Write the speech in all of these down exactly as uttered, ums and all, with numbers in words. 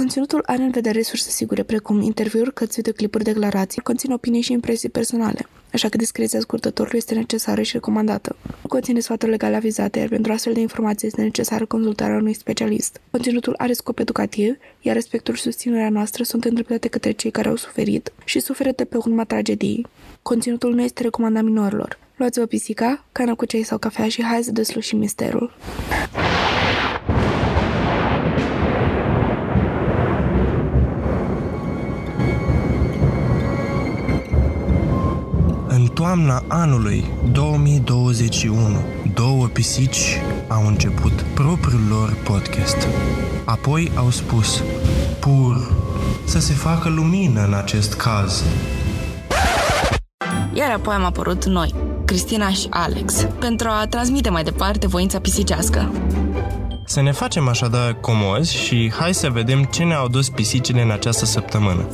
Conținutul are în vedere resurse sigure, precum interviuri, cărți, videoclipuri, declarații, conține opinii și impresii personale, așa că discreția ascultătorului este necesară și recomandată. Nu conține sfaturi legale avizate, iar pentru astfel de informații este necesară consultarea unui specialist. Conținutul are scop educativ, iar respectul și susținerea noastră sunt îndreptate către cei care au suferit și suferă de pe urma tragediei. Conținutul nu este recomandat minorilor. Luați-vă pisica, cana cu ceai sau cafea și hai să deslușim misterul. Toamna anului două mii douăzeci și unu, două pisici au început propriul lor podcast. Apoi au spus, pur, să se facă lumină în acest caz. Iar apoi am apărut noi, Cristina și Alex, pentru a transmite mai departe voința pisicească. Să ne facem așadar comozi și hai să vedem ce ne-au dus pisicile în această săptămână.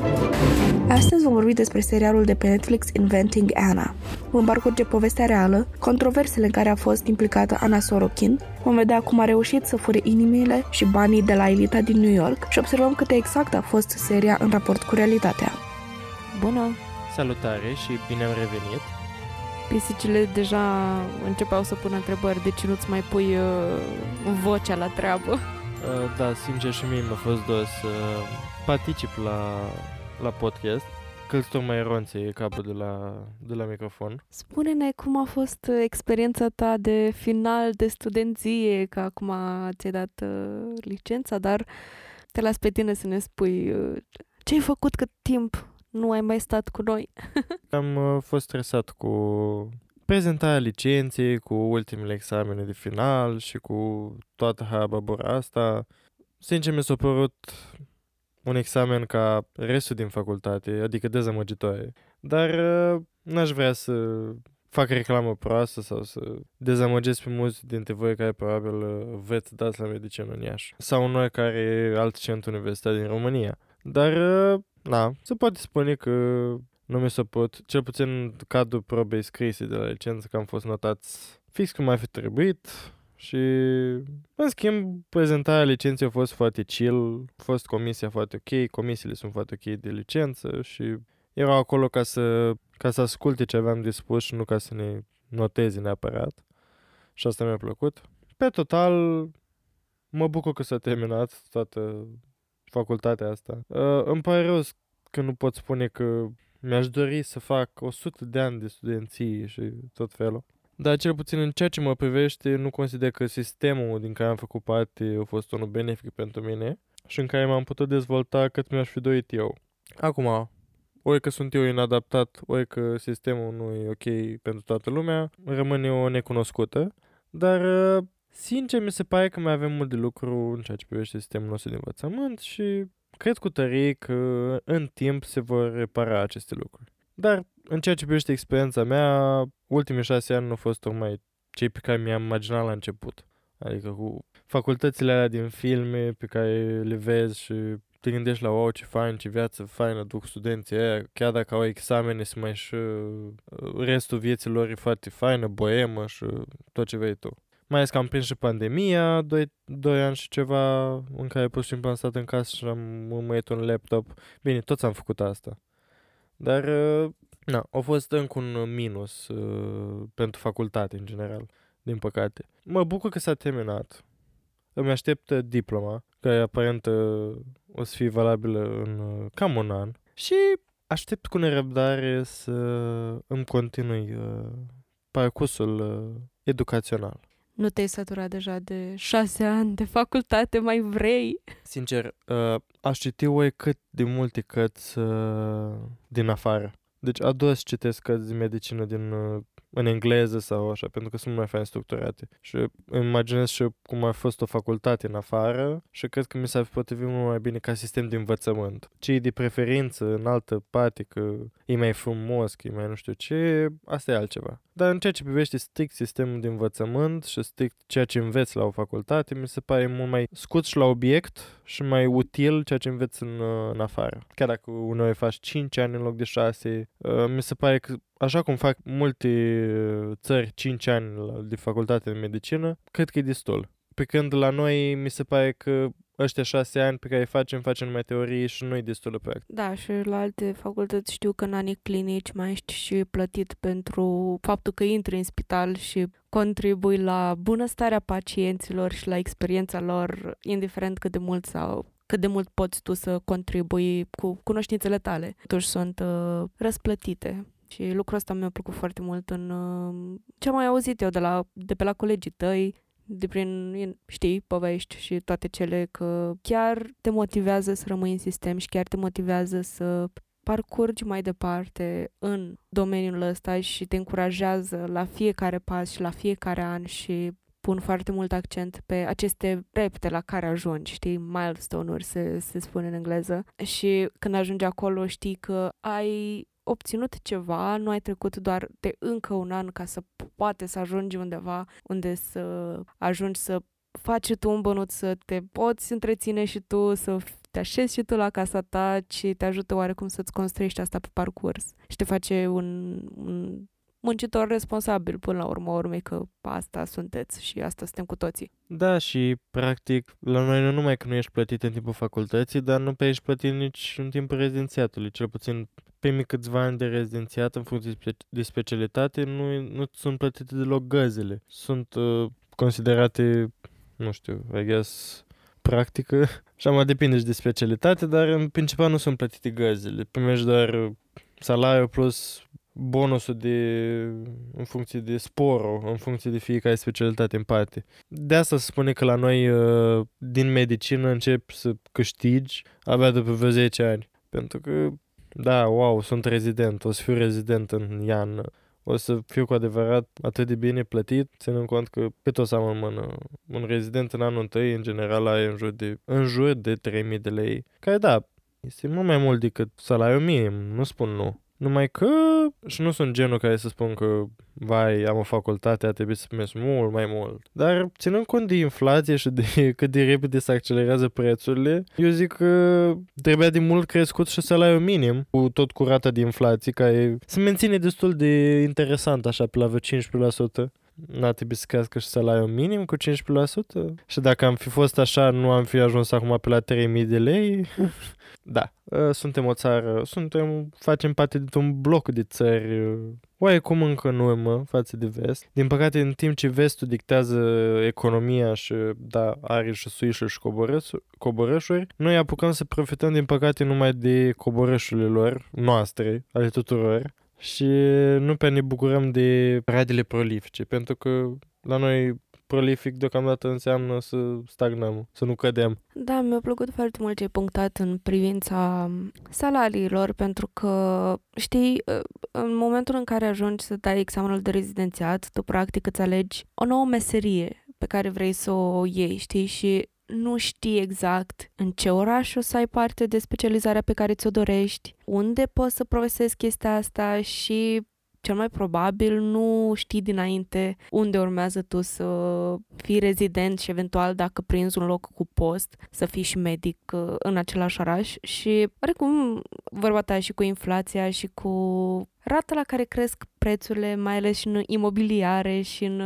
Astăzi vom vorbi despre serialul de pe Netflix Inventing Anna. Vom parcurge povestea reală, controversele în care a fost implicată Anna Sorokin, vom vedea cum a reușit să fure inimile și banii de la elita din New York și observăm cât de exact a fost seria în raport cu realitatea. Bună! Salutare și bine am revenit! Pisicile deja începeau să pună întrebări, de ce nu-ți mai pui uh, vocea la treabă? Uh, da, sincer și mie mi-a fost dos să uh, particip la... la podcast, că îți tocmai ronțe capul de la, de la microfon. Spune-ne cum a fost experiența ta de final de studenție, că acum ți-ai dat uh, licența, dar te las pe tine să ne spui uh, ce-ai făcut cât timp nu ai mai stat cu noi. Am uh, fost stresat cu prezentarea licenței, cu ultimele examene de final și cu toată hababura asta. Sincer, mi s-a părut un examen ca restul din facultate, adică dezamăgitoare. Dar n-aș vrea să fac reclamă proastă sau să dezamăgesc pe mulți dintre voi care probabil veți dați la medicină în Iași. Sau noi care e alt centru universitar din România. Dar, na, se poate spune că nu mi s-a părut, cel puțin în cadrul probei scrise de la licență, că am fost notați fix cum ar fi trebuit. Și, în schimb, prezentarea licenței a fost foarte chill, a fost comisia foarte ok, comisiile sunt foarte ok de licență și erau acolo ca să, ca să asculte ce aveam de spus și nu ca să ne noteze neapărat. Și asta mi-a plăcut. Pe total, mă bucur că s-a terminat toată facultatea asta. Îmi pare rău că nu pot spune că mi-aș dori să fac o sută de ani de studenție și tot felul. Dar cel puțin în ceea ce mă privește, nu consider că sistemul din care am făcut parte a fost unul benefic pentru mine și în care m-am putut dezvolta cât mi-aș fi dorit eu. Acum, ori că sunt eu inadaptat, ori că sistemul nu e ok pentru toată lumea, rămâne o necunoscută, dar sincer mi se pare că mai avem mult de lucru în ceea ce privește sistemul nostru de învățământ și cred cu tărie că în timp se vor repara aceste lucruri. Dar în ceea ce privește experiența mea, ultimii șase ani nu au fost tocmai cei pe care mi-am imaginat la început. Adică cu facultățile alea din filme pe care le vezi și te gândești la wow, ce fain, ce viață faină duc studenții aia, chiar dacă au examene să mai și restul vieții lor e foarte faină, boemă și tot ce vei tu. Mai ales că am prins și pandemia, doi ani și ceva, în care pur și simplu am stat în casă și am mâit un laptop. Bine, toți am făcut asta. Dar, na, a fost încă un minus uh, pentru facultate, în general, din păcate. Mă bucur că s-a terminat. Îmi așteptă diploma, care aparent uh, o să fie valabilă în uh, cam un an. Și aștept cu nerăbdare să îmi continui uh, parcursul uh, educațional. Nu te-ai săturat deja de șase ani de facultate, mai vrei? Sincer, uh, aș citi oi cât de multe cărți uh, din afară. Deci ador să citesc cărți de medicină din, uh, în engleză sau așa, pentru că sunt mai fain structurate. Și îmi imaginez și cum a fost o facultate în afară și cred că mi s-ar fi potrivit mult mai bine ca sistem de învățământ. Ce e de preferință în altă parte, că e mai frumos, că e mai nu știu ce, asta e altceva. Dar în ceea ce privește strict sistemul de învățământ și strict ceea ce înveți la o facultate, mi se pare mult mai scurt și la obiect și mai util ceea ce înveți în, în afară. Chiar dacă uneori faci cinci ani în loc de șase, mi se pare că așa cum fac multe țări cinci ani de facultate de medicină, cred că e destul. Pe când la noi mi se pare că ăștia șase ani pe care îi facem, facem numai teorie și nu-i destul de practic. Da, și la alte facultăți știu că în anii clinici mai ești și plătit pentru faptul că intri în spital și contribui la bunăstarea pacienților și la experiența lor, indiferent cât de mult sau cât de mult poți tu să contribui cu cunoștințele tale. Totuși sunt uh, răsplătite. Și lucrul ăsta mi-a plăcut foarte mult în uh, ce am mai auzit eu de, la, de pe la colegii tăi, de prin, știi, povești și toate cele, că chiar te motivează să rămâi în sistem și chiar te motivează să parcurgi mai departe în domeniul ăsta și te încurajează la fiecare pas și la fiecare an și pun foarte mult accent pe aceste repte la care ajungi, știi, milestone-uri se, se spune în engleză, și când ajungi acolo știi că ai obținut ceva, nu ai trecut doar de încă un an ca să poate să ajungi undeva unde să ajungi să faci tu un bănuț, să te poți întreține și tu, să te așezi și tu la casa ta, ci te ajută oarecum să-ți construiești asta pe parcurs și te face un, un muncitor responsabil până la urmă urmei, că asta sunteți și asta suntem cu toții. Da, și practic la noi nu numai că nu ești plătit în timpul facultății, dar nu pe ești plătit nici în timpul rezidențiatului, cel puțin primii câțiva ani de rezidențiat în funcție de specialitate nu, nu sunt plătite deloc gazele. Sunt uh, considerate, nu știu, I guess, practică. Așa mai depinde și de specialitate, dar în principal nu sunt plătite gazele. Primești doar salariul plus bonusul de, în funcție de sporul, în funcție de fiecare specialitate în parte. De asta se spune că la noi uh, din medicină începi să câștigi abia după vreo zece ani. Pentru că da, wow, sunt rezident, o să fiu rezident în ian, o să fiu cu adevărat atât de bine plătit, ținând cont că cât o să am în mână. Un rezident în anul întâi, în general, ai în jur de, în jur de trei mii de lei, care da, este mult mai mult decât salariul minim, nu spun nu. Numai că, și nu sunt genul care să spun că, vai, am o facultate, a trebuit să primesc mult mai mult. Dar, ținând cont de inflație și de cât de repede se accelerează prețurile, eu zic că trebuia de mult crescut și salariul minim, cu tot cu rata de inflație, care se menține destul de interesant, așa, pe la vreo cincisprezece la sută. N-a trebuit să crească și salariul minim cu cincisprezece la sută? Și dacă am fi fost așa, nu am fi ajuns acum pe la trei mii de lei? Da, suntem o țară, suntem, facem parte dintr-un bloc de țări oarecum încă în urmă față de vest. Din păcate, în timp ce vestul dictează economia și, da, are și suișuri și coborășuri, noi apucăm să profităm, din păcate, numai de coborășurile lor, noastre, ale tuturor, și nu prea ne bucurăm de radele prolifice, pentru că la noi prolific deocamdată înseamnă să stagnăm, să nu cădem. Da, mi-a plăcut foarte mult ce ai punctat în privința salariilor, pentru că, știi, în momentul în care ajungi să dai examenul de rezidențiat, tu practic îți alegi o nouă meserie pe care vrei să o iei, știi, și nu știi exact în ce oraș o să ai parte de specializarea pe care ți-o dorești, unde poți să provesezi chestia asta și cel mai probabil nu știi dinainte unde urmează tu să fii rezident și eventual dacă prinzi un loc cu post să fii și medic în același oraș. Și oarecum vorba ta și cu inflația și cu rata la care cresc prețurile, mai ales și în imobiliare și în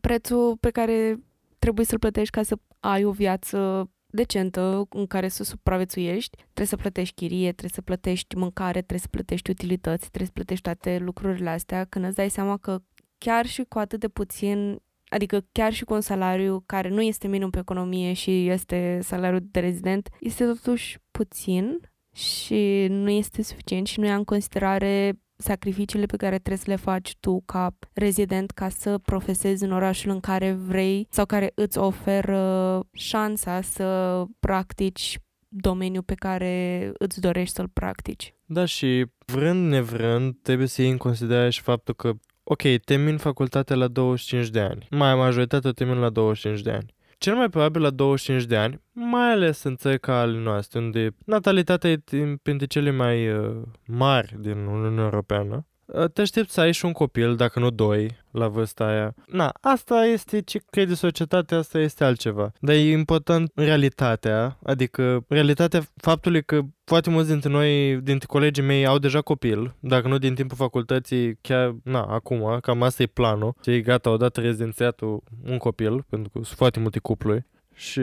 prețul pe care trebuie să-l plătești ca să ai o viață decentă în care să supraviețuiești. Trebuie să plătești chirie, trebuie să plătești mâncare, trebuie să plătești utilități, trebuie să plătești toate lucrurile astea. Când îți dai seama că chiar și cu atât de puțin, adică chiar și cu un salariu care nu este minim pe economie și este salariul de rezident, este totuși puțin și nu este suficient și nu ia în considerare sacrificiile pe care trebuie să le faci tu ca rezident ca să profesezi în orașul în care vrei sau care îți oferă șansa să practici domeniul pe care îți dorești să-l practici. Da, și vrând nevrând trebuie să iei în considerare și faptul că, ok, termin facultatea la douăzeci și cinci de ani, mai majoritatea o termin la douăzeci și cinci de ani. Cel mai probabil la douăzeci și cinci de ani, mai ales în țări ca ale noastre, unde natalitatea e printre cele mai uh, mari din Uniunea Europeană, te aștepți să ai și un copil, dacă nu doi, la vârsta aia. Na, asta este ce crede societatea, asta este altceva. Dar e important realitatea, adică realitatea faptului că foarte mulți dintre noi, dintre colegii mei, au deja copil, dacă nu din timpul facultății, chiar, na, acum, cam asta e planul. Și gata, odată rezidențiatul, un copil, pentru că sunt foarte multe cupluri. Și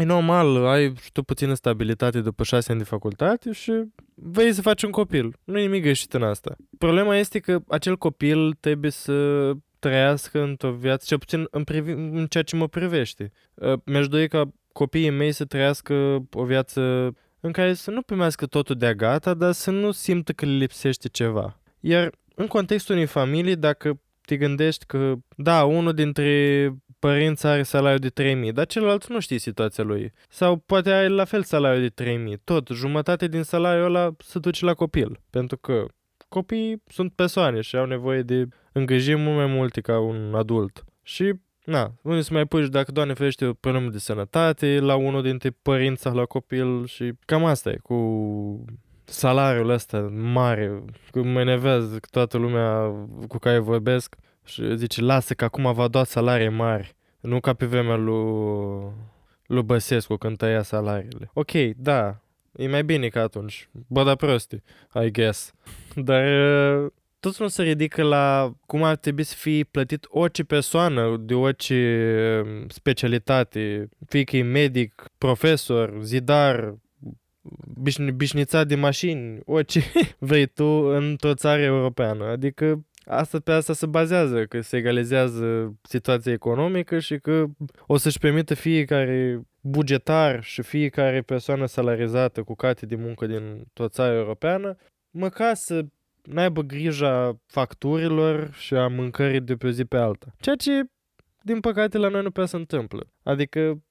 E normal, ai și tu puțină stabilitate după șase ani de facultate și vei să faci un copil. Nu e nimic greșit în asta. Problema este că acel copil trebuie să trăiască într-o viață, cel puțin în, privi- în ceea ce mă privește. Mi-aș dori ca copiii mei să trăiască o viață în care să nu primească totul de-a gata, dar să nu simtă că le lipsește ceva. Iar în contextul unei familii, dacă te gândești că, da, unul dintre părinți are salariul de trei mii, dar celălalt nu știe situația lui. Sau poate are la fel salariul de trei mii. Tot, jumătate din salariul ăla se duce la copil. Pentru că copiii sunt persoane și au nevoie de îngrijiri mult mai multe ca un adult. Și, na, unde să mai pui, dacă Doamne ferește, o problemă de sănătate la unul dintre părinți sau la copil. Și cam asta e cu salariul ăsta mare. Mă enervează că toată lumea cu care vorbesc și zice, lasă că acum v-a dat salarii mari. Nu ca pe vremea lui, lui Băsescu când tăia salariile. Ok, da, e mai bine ca atunci. Bă, da proste, I guess. Dar tot nu se ridică la cum ar trebui să fie plătit orice persoană de orice specialitate. Fie că e medic, profesor, zidar, bișnița de mașini, orice vrei tu într-o țară europeană. Adică asta, pe asta se bazează, că se egalizează situația economică și că o să-și permită fiecare bugetar și fiecare persoană salarizată cu cate de muncă din toată țara europeană, măcar să n-aibă grija facturilor și a mâncării de pe o zi pe alta. Ceea ce, din păcate, la noi nu prea se întâmplă. Adică,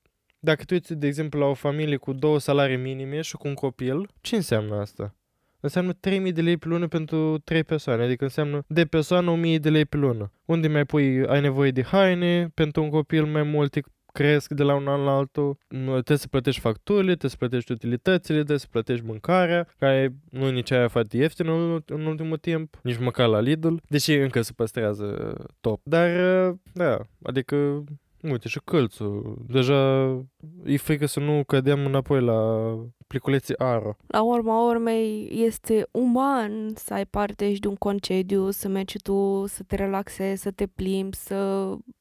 dacă tu uiți, de exemplu, la o familie cu două salarii minime și cu un copil, ce înseamnă asta? Înseamnă trei mii de lei pe lună pentru trei persoane, adică înseamnă de persoană o mie de lei pe lună. Unde mai pui, ai nevoie de haine, pentru un copil mai multe cresc de la un an la altul, trebuie să plătești facturile, trebuie să plătești utilitățile, trebuie să plătești mâncarea, care nu e nici aia foarte ieftină în ultimul timp, nici măcar la Lidl, deși încă se păstrează top. Dar, da, adică, uite, și călțul, deja e frică să nu cădeam înapoi la pliculeții aro. La urma urmei, este uman să ai parte și de un concediu, să mergi tu, să te relaxezi, să te plimbi, să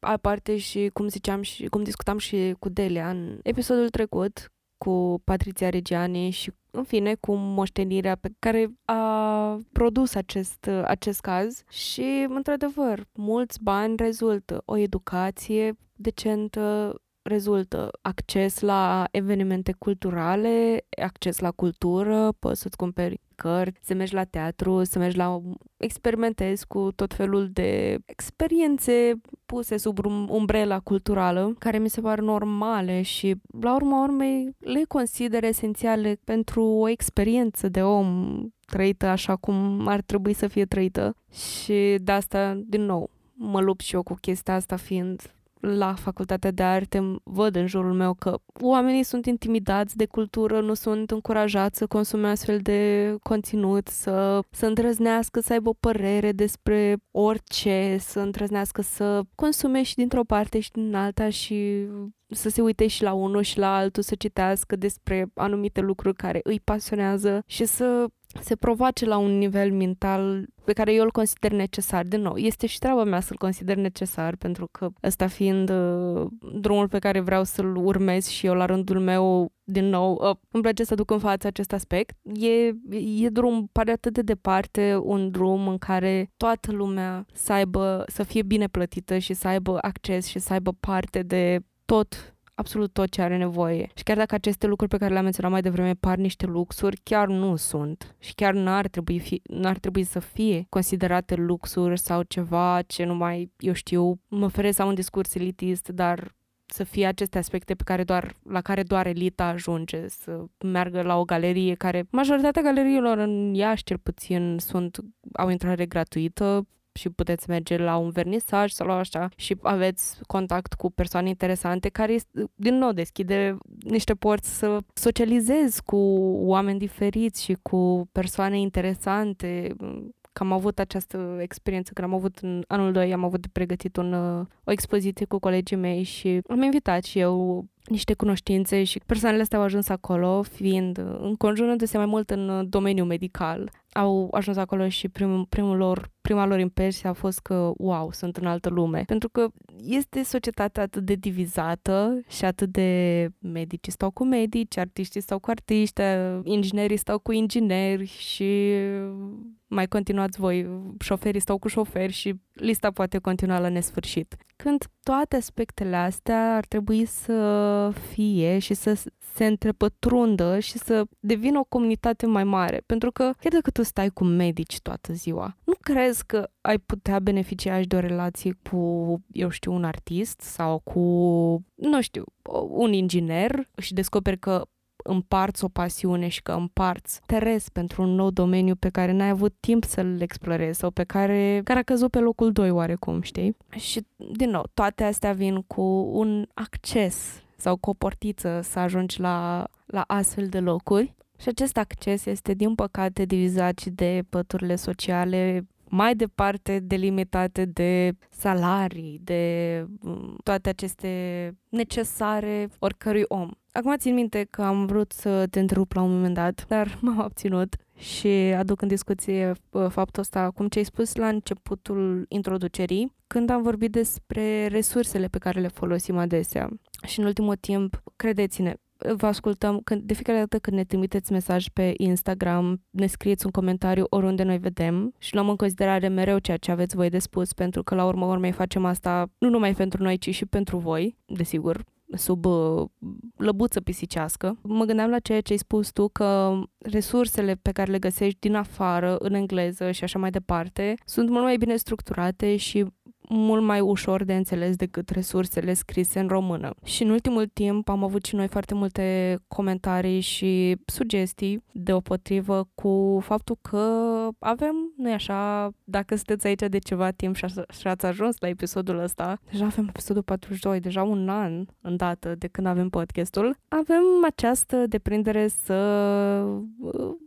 ai parte și, cum ziceam și cum discutam și cu Delia în episodul trecut, cu Patrizia Reggiani și, în fine, cu moștenirea pe care a produs acest, acest caz. Și, într-adevăr, mulți bani rezultă, o educație decentă rezultă, acces la evenimente culturale, acces la cultură, poți să-ți cumperi cărți, să mergi la teatru, să mergi la... experimentezi cu tot felul de experiențe puse sub umbrela culturală, care mi se par normale și, la urma urmei, le consider esențiale pentru o experiență de om trăită așa cum ar trebui să fie trăită. Și de asta, din nou, mă lupt și eu cu chestia asta, fiind la facultatea de arte văd în jurul meu că oamenii sunt intimidați de cultură, nu sunt încurajați să consume astfel de conținut, să, să îndrăznească, să aibă o părere despre orice, să îndrăznească să consume și dintr-o parte și din alta și să se uite și la unul și la altul, să citească despre anumite lucruri care îi pasionează și să se provoace la un nivel mental pe care eu îl consider necesar. De nou, este și treaba mea să-l consider necesar, pentru că ăsta fiind uh, drumul pe care vreau să-l urmez și eu la rândul meu, din nou, uh, îmi place să duc în față acest aspect. E, e drum, pare atât de departe, un drum în care toată lumea să aibă, să fie bine plătită și să aibă acces și să aibă parte de tot, absolut tot ce are nevoie. Și chiar dacă aceste lucruri pe care le-am menționat mai devreme par niște luxuri, chiar nu sunt. Și chiar nu ar trebui, fi, nu ar trebui să fie considerate luxuri sau ceva ce numai, eu știu, mă feresc să am un discurs elitist, dar să fie aceste aspecte pe care doar, la care doar elita ajunge, să meargă la o galerie care, majoritatea galeriilor în Iași cel puțin, sunt, au intrare gratuită, și puteți merge la un vernisaj sau la așa și aveți contact cu persoane interesante care, din nou, deschide niște porți să socializezi cu oameni diferiți și cu persoane interesante. Că am avut această experiență, când am avut în anul doi, am avut de pregătit un, o expoziție cu colegii mei și am invitat și eu niște cunoștințe și persoanele astea au ajuns acolo fiind înconjurându-se mai mult în domeniul medical. Au ajuns acolo și prim, primul lor, prima lor impresie a fost că, wow, sunt în altă lume. Pentru că este societatea atât de divizată și atât de medicii stau cu medici, artiștii stau cu artiști, inginerii stau cu ingineri și mai continuați voi, șoferii stau cu șoferi și lista poate continua la nesfârșit. Când toate aspectele astea ar trebui să fie și să se întrepătrundă și să devină o comunitate mai mare. Pentru că, chiar dacă tu stai cu medici toată ziua, nu crezi că ai putea beneficia și de o relație cu, eu știu, un artist sau cu, nu știu, un inginer și descoperi că împarți o pasiune și că împarți interes pentru un nou domeniu pe care n-ai avut timp să-l explorezi sau pe care, care a căzut pe locul doi oarecum, știi? Și, din nou, toate astea vin cu un acces sau cu o portiță să ajungi la, la astfel de locuri. Și acest acces este, din păcate, divizat și de păturile sociale, mai departe delimitate de salarii, de toate aceste necesare oricărui om. Acum țin minte că am vrut să te întrerup la un moment dat, dar m-am obținut și aduc în discuție faptul ăsta, cum ce ai spus la începutul introducerii, când am vorbit despre resursele pe care le folosim adesea. Și în ultimul timp, credeți-ne, vă ascultăm, când, de fiecare dată când ne trimiteți mesaj pe Instagram, ne scrieți un comentariu oriunde noi vedem și luăm în considerare mereu ceea ce aveți voi de spus, pentru că la urmă urmei facem asta nu numai pentru noi, ci și pentru voi, desigur, sub uh, lăbuță pisicească. Mă gândeam la ceea ce ai spus tu, că resursele pe care le găsești din afară, în engleză și așa mai departe, sunt mult mai bine structurate și mult mai ușor de înțeles decât resursele scrise în română. Și în ultimul timp am avut și noi foarte multe comentarii și sugestii deopotrivă cu faptul că avem, nu-i așa, dacă sunteți aici de ceva timp și ați ajuns la episodul ăsta, deja avem episodul patruzeci și doi, deja un an în dată de când avem podcastul, avem această deprindere să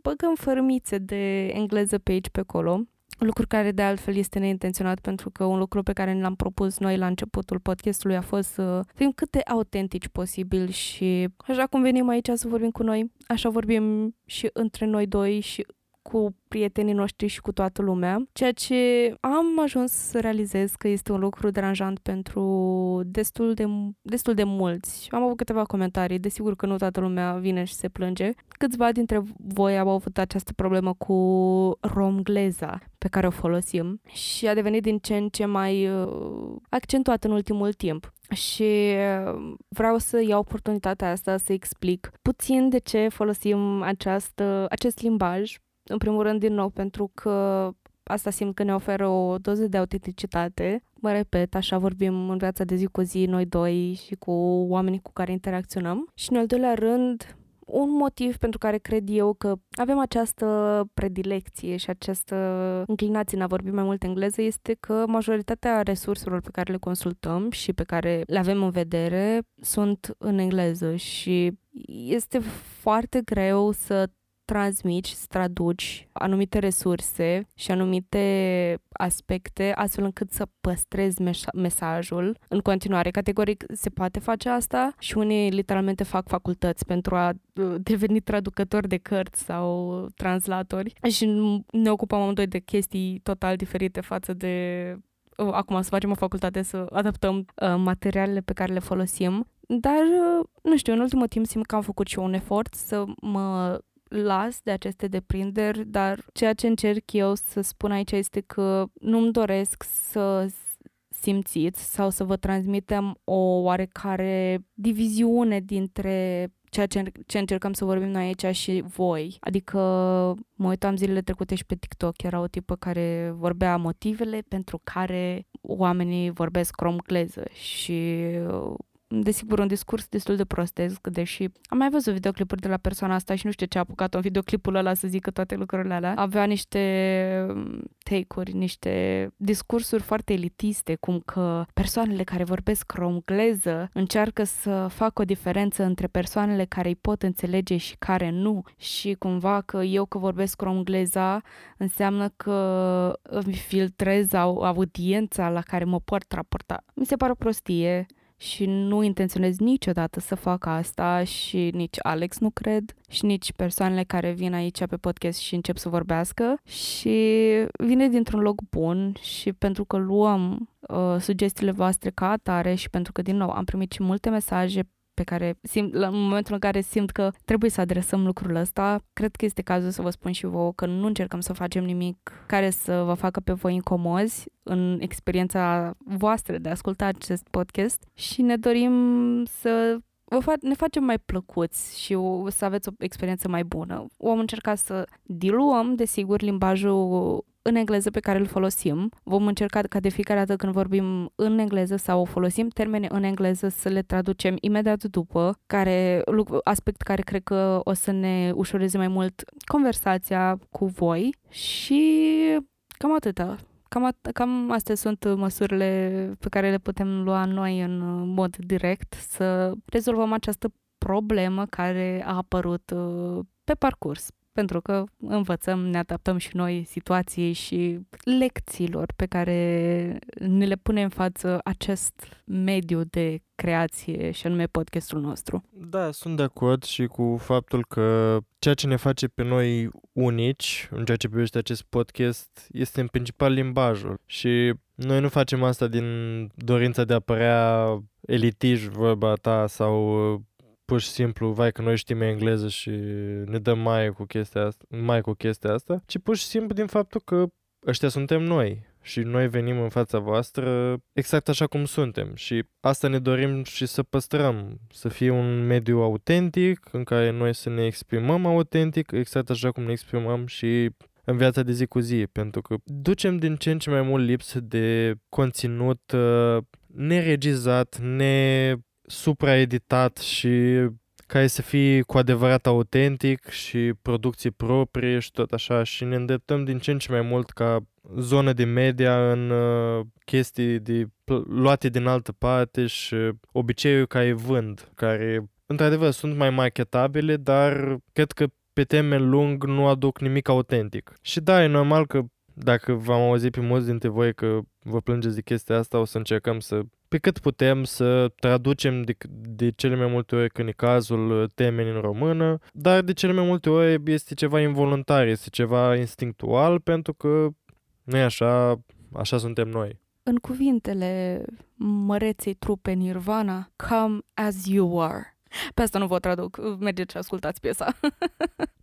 băgăm fărâmițe de engleză pe aici, pe acolo. Lucru care de altfel este neintenționat, pentru că un lucru pe care l-am propus noi la începutul podcastului a fost să fim cât de autentici posibil și așa cum venim aici să vorbim cu noi, așa vorbim și între noi doi și cu prietenii noștri și cu toată lumea, ceea ce am ajuns să realizez că este un lucru deranjant pentru destul de, destul de mulți. Am avut câteva comentarii, desigur că nu toată lumea vine și se plânge. Câțiva dintre voi au avut această problemă cu romgleza pe care o folosim și a devenit din ce în ce mai accentuat în ultimul timp. Și vreau să iau oportunitatea asta să explic puțin de ce folosim această, acest limbaj. În primul rând, din nou, pentru că asta simt că ne oferă o doză de autenticitate. Mă repet, așa vorbim în viața de zi cu zi, noi doi și cu oamenii cu care interacționăm. Și în al doilea rând, un motiv pentru care cred eu că avem această predilecție și această înclinație în a vorbi mai mult engleză este că majoritatea resurselor pe care le consultăm și pe care le avem în vedere sunt în engleză și este foarte greu să transmici, să traduci anumite resurse și anumite aspecte astfel încât să păstrezi mes- mesajul în continuare. Categoric se poate face asta și unii literalmente fac facultăți pentru a deveni traducători de cărți sau translatori și ne ocupăm amândoi de chestii total diferite față de acum să facem o facultate, să adaptăm uh, materialele pe care le folosim, dar uh, nu știu, în ultimul timp simt că am făcut și eu un efort să mă las de aceste deprinderi, dar ceea ce încerc eu să spun aici este că nu-mi doresc să simțiți sau să vă transmitem o oarecare diviziune dintre ceea ce, ce încercăm să vorbim noi aici și voi. Adică mă uitam zilele trecute și pe TikTok, era o tipă care vorbea motivele pentru care oamenii vorbesc romgleză și desigur, un discurs destul de prostesc, deși am mai văzut videoclipuri de la persoana asta și nu știu ce a apucat-o în videoclipul ăla să zică toate lucrurile alea. Avea niște take-uri, niște discursuri foarte elitiste, cum că persoanele care vorbesc romgleză încearcă să facă o diferență între persoanele care îi pot înțelege și care nu și cumva că eu că vorbesc romgleza înseamnă că îmi filtrez audiența la care mă pot raporta. Mi se pare o prostie și nu intenționez niciodată să fac asta și nici Alex nu cred și nici persoanele care vin aici pe podcast și încep să vorbească, și vine dintr-un loc bun și pentru că luăm uh, sugestiile voastre ca atare și pentru că, din nou, am primit și multe mesaje pe care simt, la momentul în care simt că trebuie să adresăm lucrul ăsta, cred că este cazul să vă spun și vouă că nu încercăm să facem nimic care să vă facă pe voi incomozi în experiența voastră de a asculta acest podcast și ne dorim să vă fa- ne facem mai plăcuți și o, să aveți o experiență mai bună. Vom încerca să diluăm, desigur, limbajul în engleză pe care îl folosim. Vom încerca ca de fiecare dată când vorbim în engleză sau folosim termene în engleză să le traducem imediat după, care, aspect care cred că o să ne ușureze mai mult conversația cu voi și cam atâta. Cam, at- cam astea sunt măsurile pe care le putem lua noi în mod direct să rezolvăm această problemă care a apărut pe parcurs. Pentru că învățăm, ne adaptăm și noi situației și lecțiilor pe care ne le pune în față acest mediu de creație și anume podcastul nostru. Da, sunt de acord și cu faptul că ceea ce ne face pe noi unici în ceea ce privește acest podcast este în principal limbajul și noi nu facem asta din dorința de a părea elitiști, vorba ta, sau pur și simplu, vai că noi știm engleză și ne dăm mai cu chestia asta, mai cu chestia asta, ci pur și simplu din faptul că ăștia suntem noi și noi venim în fața voastră exact așa cum suntem și asta ne dorim și să păstrăm, să fie un mediu autentic în care noi să ne exprimăm autentic, exact așa cum ne exprimăm și în viața de zi cu zi, pentru că ducem din ce în ce mai mult lipsă de conținut uh, neregizat, ne supraeditat și care să fie cu adevărat autentic și producții proprii și tot așa și ne îndreptăm din ce în ce mai mult ca zonă de media în uh, chestii de pl- luate din altă parte și uh, obiceiuri care vând, care într-adevăr sunt mai marketabile, dar cred că pe termen lung nu aduc nimic autentic. Și da, e normal că dacă v-am auzit pe mulți dintre voi că vă plângeți de chestia asta, o să încercăm să, pe cât putem, să traducem de, de cele mai multe ori, când e cazul, temeni în română, dar de cele mai multe ori este ceva involuntar, este ceva instinctual, pentru că nu e așa, așa suntem noi. În cuvintele măreței trupe Nirvana, come as you are. Pe asta nu vă traduc, mergeți și ascultați piesa.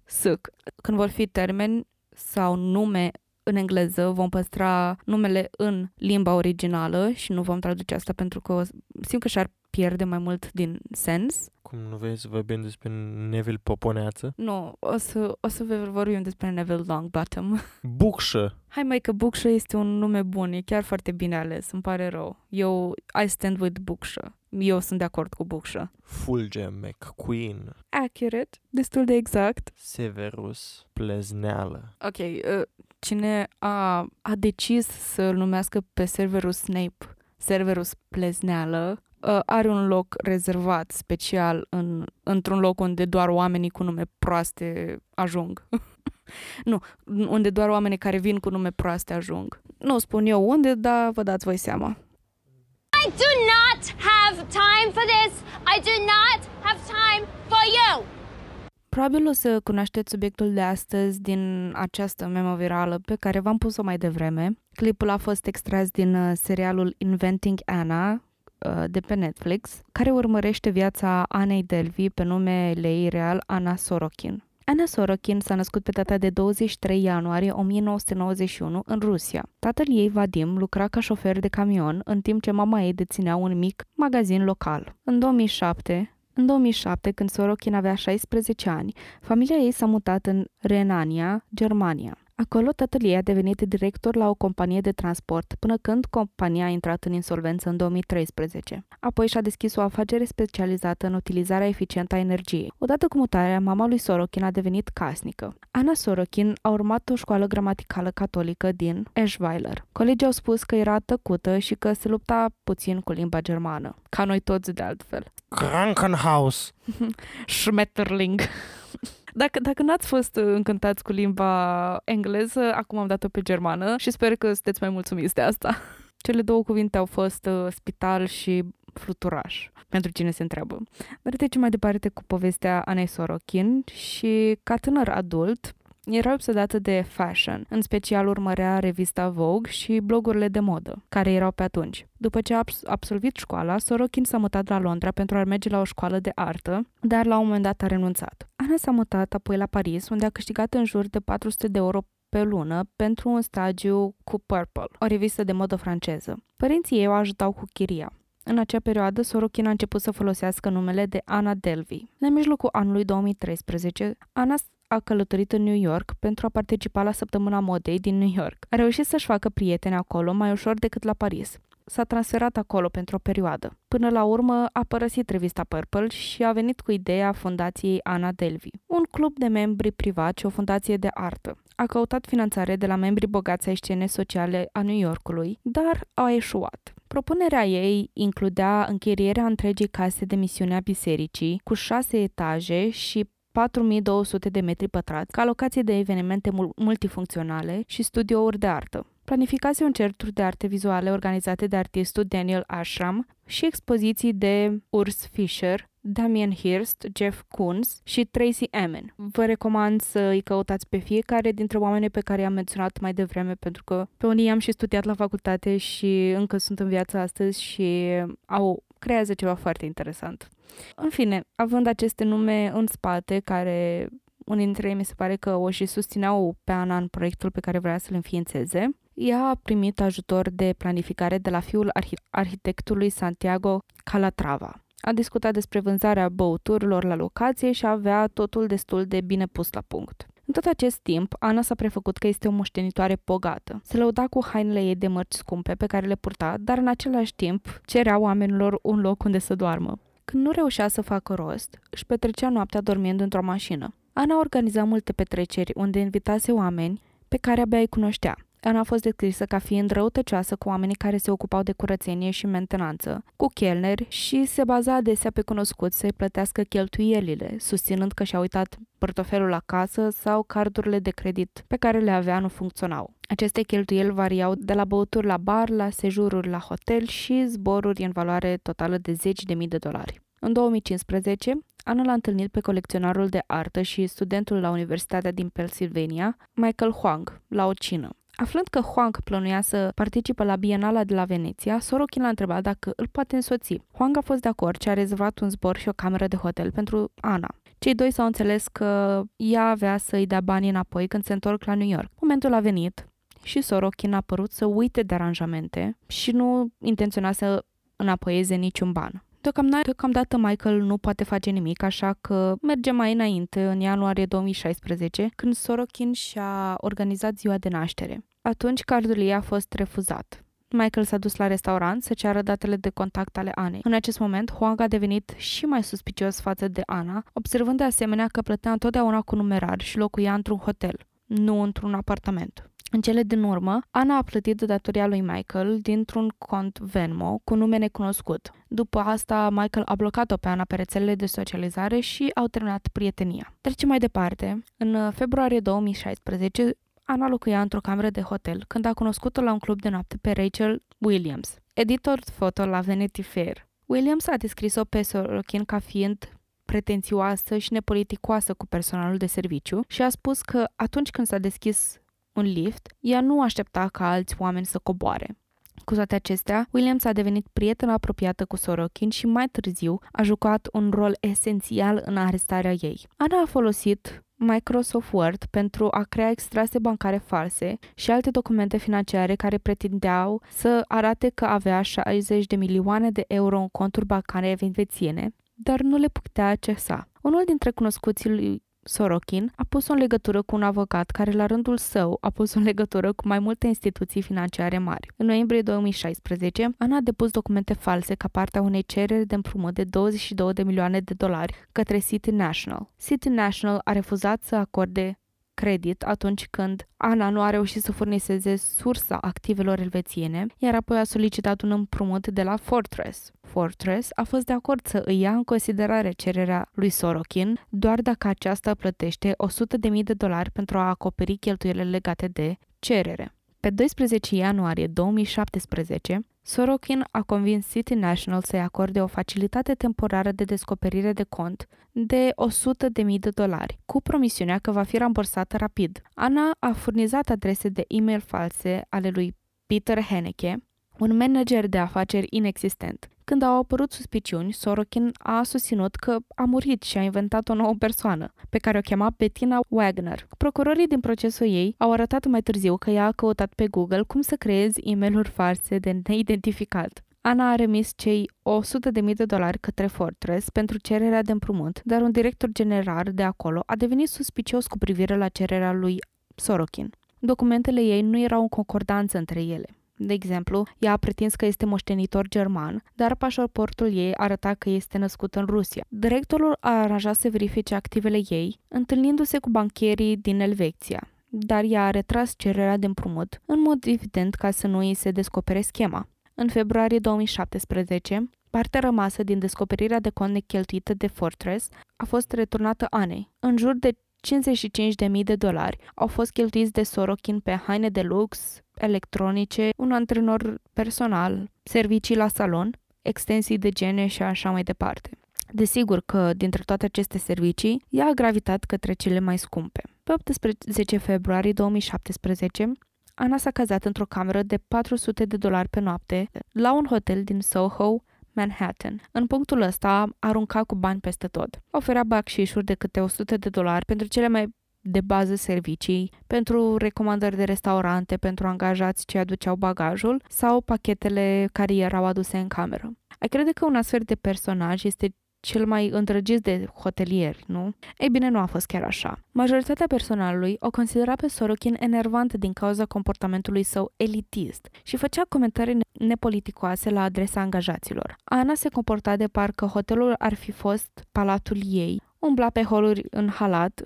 Suc. Când vor fi termeni sau nume în engleză, vom păstra numele în limba originală și nu vom traduce asta pentru că simt că și-ar pierde mai mult din sens. Cum nu vezi, vorbim despre Neville Poponeață? Nu, o să, o să vorbim despre Neville Longbottom. Bucșă! Hai mai că Bucșă este un nume bun, e chiar foarte bine ales, îmi pare rău. Eu, I stand with Bucșă. Eu sunt de acord cu Bucșă. Fulge McQueen. Accurate, destul de exact. Severus Plezneală. Ok, uh, cine a, a decis să-l numească pe Severus Snape, Severus Plezneală, uh, are un loc rezervat special în, într-un loc unde doar oamenii cu nume proaste ajung. Nu, unde doar oamenii care vin cu nume proaste ajung. Nu spun eu unde, dar vă dați voi seama. I do not have time for this. I do not have time for you. Probabil o să cunoașteți subiectul de astăzi din această memă virală pe care v-am pus-o mai devreme. Clipul a fost extras din serialul Inventing Anna de pe Netflix, care urmărește viața Anei Delvey pe numele ei real Anna Sorokin. Anna Sorokin s-a născut pe data de douăzeci și trei ianuarie o mie nouă sute nouăzeci și unu în Rusia. Tatăl ei, Vadim, lucra ca șofer de camion, în timp ce mama ei deținea un mic magazin local. În două mii șapte, în două mii șapte, când Sorokin avea șaisprezece ani, familia ei s-a mutat în Renania, Germania. Acolo, tatăl ei a devenit director la o companie de transport, până când compania a intrat în insolvență în două mii treisprezece. Apoi și-a deschis o afacere specializată în utilizarea eficientă a energiei. Odată cu mutarea, mama lui Sorokin a devenit casnică. Anna Sorokin a urmat o școală gramaticală catolică din Eschweiler. Colegii au spus că era tăcută și că se lupta puțin cu limba germană. Ca noi toți, de altfel. Krankenhaus! Schmetterling! Dacă, dacă n-ați fost încântați cu limba engleză, acum am dat-o pe germană și sper că sunteți mai mulțumiți de asta. Cele două cuvinte au fost uh, spital și fluturaș, pentru cine se întreabă. Dar trecem mai departe cu povestea Anei Sorokin și, ca tânăr adult, era obsedată de fashion, în special urmărea revista Vogue și blogurile de modă, care erau pe atunci. După ce a absolvit școala, Sorokin s-a mutat la Londra pentru a merge la o școală de artă, dar la un moment dat a renunțat. Anna s-a mutat apoi la Paris, unde a câștigat în jur de patru sute de euro pe lună pentru un stagiu cu Purple, o revistă de modă franceză. Părinții ei o ajutau cu chiria. În acea perioadă, Sorokin a început să folosească numele de Anna Delvey. La mijlocul anului două mii treisprezece, Anna a călătorit în New York pentru a participa la Săptămâna Modei din New York. A reușit să-și facă prieteni acolo mai ușor decât la Paris. S-a transferat acolo pentru o perioadă. Până la urmă a părăsit revista Purple și a venit cu ideea fundației Anna Delvey, un club de membri privați și o fundație de artă. A căutat finanțare de la membrii bogați ai scenei sociale a New Yorkului, dar a eșuat. Propunerea ei includea închirierea întregii case de misiune a bisericii, cu șase etaje și patru mii două sute de metri pătrați, ca locație de evenimente multifuncționale și studiouri de artă. Planificase un centru de arte vizuale organizate de artistul Daniel Ashram și expoziții de Urs Fischer, Damien Hirst, Jeff Koons și Tracy Emin. Vă recomand să îi căutați pe fiecare dintre oamenii pe care i-am menționat mai devreme, pentru că pe unii i-am și studiat la facultate și încă sunt în viață astăzi și au creează ceva foarte interesant. În fine, având aceste nume în spate, care unii dintre ei mi se pare că o și susțineau pe Anna în proiectul pe care vrea să-l înființeze, ea a primit ajutor de planificare de la fiul arhi- arhitectului Santiago Calatrava. A discutat despre vânzarea băuturilor la locație și avea totul destul de bine pus la punct. În tot acest timp, Anna s-a prefăcut că este o moștenitoare bogată. Se lăuda cu hainele ei de mărci scumpe pe care le purta, dar în același timp cerea oamenilor un loc unde să doarmă. Când nu reușea să facă rost, își petrecea noaptea dormind într-o mașină. Anna organiza multe petreceri unde invitase oameni pe care abia îi cunoștea. Anna a fost descrisă ca fiind răutăcioasă cu oamenii care se ocupau de curățenie și mentenanță, cu chelneri, și se baza adesea pe cunoscuți să-i plătească cheltuielile, susținând că și-a uitat portofelul acasă sau cardurile de credit pe care le avea nu funcționau. Aceste cheltuieli variau de la băuturi la bar, la sejururi la hotel și zboruri în valoare totală de zece de mii de dolari. În două mii cincisprezece, Anna l-a întâlnit pe colecționarul de artă și studentul la Universitatea din Pennsylvania, Michael Huang, la o cină. Aflând că Huang plănuia să participe la Bienala de la Veneția, Sorokin l-a întrebat dacă îl poate însoți. Huang a fost de acord și a rezervat un zbor și o cameră de hotel pentru Anna. Cei doi s-au înțeles că ea avea să-i dea banii înapoi când se întorc la New York. Momentul a venit și Sorokin a părut să uite de aranjamente și nu intenționa să înapoieze niciun ban. Deocamdată Michael nu poate face nimic, așa că merge mai înainte, în ianuarie două mii șaisprezece, când Sorokin și-a organizat ziua de naștere. Atunci cardul ei a fost refuzat. Michael s-a dus la restaurant să ceară datele de contact ale Anei. În acest moment, Huang a devenit și mai suspicios față de Anna, observând de asemenea că plătea întotdeauna cu numerar și locuia într-un hotel, nu într-un apartament. În cele din urmă, Anna a plătit datoria lui Michael dintr-un cont Venmo cu nume necunoscut. După asta, Michael a blocat-o pe Anna pe rețelele de socializare și au terminat prietenia. Trecem mai departe. În februarie două mii șaisprezece, Anna locuia într-o cameră de hotel când a cunoscut-o la un club de noapte pe Rachel Williams, editor foto la Vanity Fair. Williams a descris-o pe Sorokin ca fiind pretențioasă și nepoliticoasă cu personalul de serviciu și a spus că atunci când s-a deschis un lift, ea nu aștepta ca alți oameni să coboare. Cu toate acestea, Williams a devenit prietenă apropiată cu Sorokin și mai târziu a jucat un rol esențial în arestarea ei. Anna a folosit Microsoft Word pentru a crea extrase bancare false și alte documente financiare care pretindeau să arate că avea șaizeci de milioane de euro în conturi bancare venețiene, dar nu le putea accesa. Unul dintre cunoscuții lui Sorokin a pus-o în legătură cu un avocat care la rândul său a pus-o în legătură cu mai multe instituții financiare mari. În noiembrie două mii șaisprezece, Anna a depus documente false ca parte a unei cereri de împrumut de douăzeci și două de milioane de dolari către City National. City National a refuzat să acorde credit atunci când Anna nu a reușit să furnizeze sursa activelor elvețiene, iar apoi a solicitat un împrumut de la Fortress. Fortress a fost de acord să îi ia în considerare cererea lui Sorokin doar dacă aceasta plătește o sută de mii de dolari pentru a acoperi cheltuielile legate de cerere. Pe doisprezece ianuarie două mii șaptesprezece, Sorokin a convins City National să-i acorde o facilitate temporară de descoperire de cont de o sută de mii de dolari, cu promisiunea că va fi rambursată rapid. Anna a furnizat adrese de e-mail false ale lui Peter Henneke, un manager de afaceri inexistent. Când au apărut suspiciuni, Sorokin a susținut că a murit și a inventat o nouă persoană, pe care o chema Bettina Wagner. Procurorii din procesul ei au arătat mai târziu că ea a căutat pe Google cum să creezi e-mail-uri false de neidentificat. Anna a remis cei o sută de mii de dolari către Fortress pentru cererea de împrumut, dar un director general de acolo a devenit suspicios cu privire la cererea lui Sorokin. Documentele ei nu erau în concordanță între ele. De exemplu, ea a pretins că este moștenitor german, dar pașaportul ei arăta că este născută în Rusia. Directorul a aranjat să verifice activele ei, întâlnindu-se cu bancherii din Elveția, dar ea a retras cererea de împrumut, în mod evident ca să nu îi se descopere schema. În februarie două mii șaptesprezece, partea rămasă din descoperirea de cont necheltuită de Fortress a fost returnată Anei. În jur de cincizeci și cinci de mii de dolari au fost cheltuiți de Sorokin pe haine de lux, electronice, un antrenor personal, servicii la salon, extensii de gene și așa mai departe. Desigur că, dintre toate aceste servicii, ea a gravitat către cele mai scumpe. Pe optsprezece februarie două mii șaptesprezece, Anna s-a cazat într-o cameră de patru sute de dolari pe noapte la un hotel din Soho, Manhattan. În punctul ăsta arunca cu bani peste tot. Oferea bacșișuri de câte o sută de dolari pentru cele mai de bază servicii, pentru recomandări de restaurante, pentru angajați ce aduceau bagajul sau pachetele care erau aduse în cameră. Ai crede că un astfel de personaj este cel mai îndrăgit de hotelier, nu? Ei bine, nu a fost chiar așa. Majoritatea personalului o considera pe Sorokin enervantă din cauza comportamentului său elitist și făcea comentarii nepoliticoase la adresa angajaților. Anna se comporta de parcă hotelul ar fi fost palatul ei, umbla pe holuri în halat,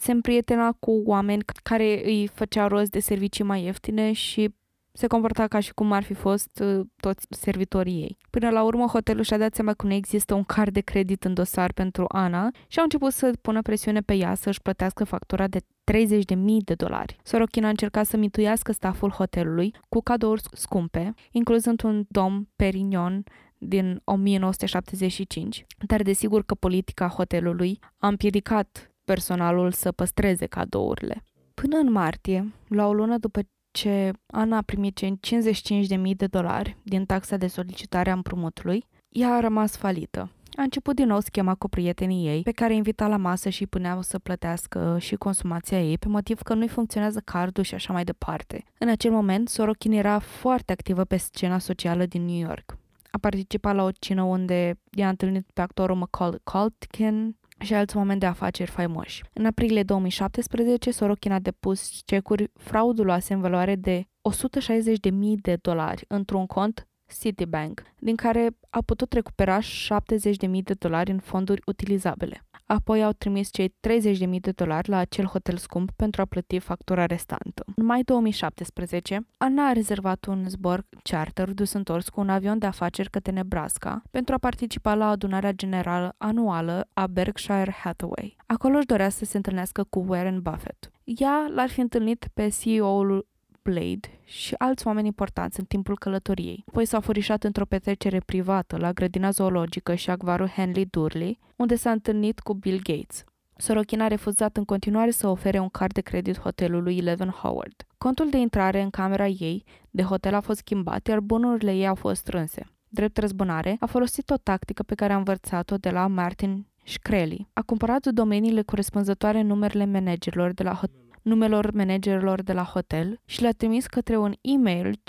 se împrietena cu oameni care îi făceau rost de servicii mai ieftine și se comporta ca și cum ar fi fost uh, toți servitorii ei. Până la urmă, hotelul și-a dat seama că nu există un card de credit în dosar pentru Anna și au început să pună presiune pe ea să-și plătească factura de treizeci de mii de dolari. Sorokin a încercat să mituiască staful hotelului cu cadouri scumpe, incluzând un Dom Perignon din o mie nouă sute șaptezeci și cinci, dar desigur că politica hotelului a împiedicat personalul să păstreze cadourile. Până în martie, la o lună după ce Anna a primit cincizeci și cinci de mii de dolari din taxa de solicitare a împrumutului, ea a rămas falită. A început din nou schema cu prietenii ei, pe care invita la masă și îi puneau să plătească și consumația ei, pe motiv că nu-i funcționează cardul și așa mai departe. În acel moment, Sorokin era foarte activă pe scena socială din New York. A participat la o cină unde i-a întâlnit pe actorul Macaulay Culkin și alți oameni de afaceri faimoși. În aprilie două mii șaptesprezece, Sorokin a depus cecuri frauduloase în valoare de o sută șaizeci de mii de dolari într-un cont Citibank, din care a putut recupera șaptezeci de mii de dolari în fonduri utilizabile. Apoi au trimis cei treizeci de mii de dolari la acel hotel scump pentru a plăti factura restantă. În mai două mii șaptesprezece, Anna a rezervat un zbor charter dus întors cu un avion de afaceri către Nebraska pentru a participa la adunarea generală anuală a Berkshire Hathaway. Acolo își dorea să se întâlnească cu Warren Buffett. Ea l-ar fi întâlnit pe C E O-ul Blade și alți oameni importanți în timpul călătoriei. Apoi s-au furișat într-o petrecere privată la grădina zoologică și acvarul Henley Durley, unde s-a întâlnit cu Bill Gates. Sorokin a refuzat în continuare să ofere un card de credit hotelului Eleven Howard. Contul de intrare în camera ei de hotel a fost schimbat, iar bunurile ei au fost strânse. Drept răzbunare, a folosit o tactică pe care a învățat-o de la Martin Shkreli. A cumpărat domeniile corespunzătoare în numerele managerilor de la hotel. numelor managerilor de la hotel și le-a trimis către un e-mail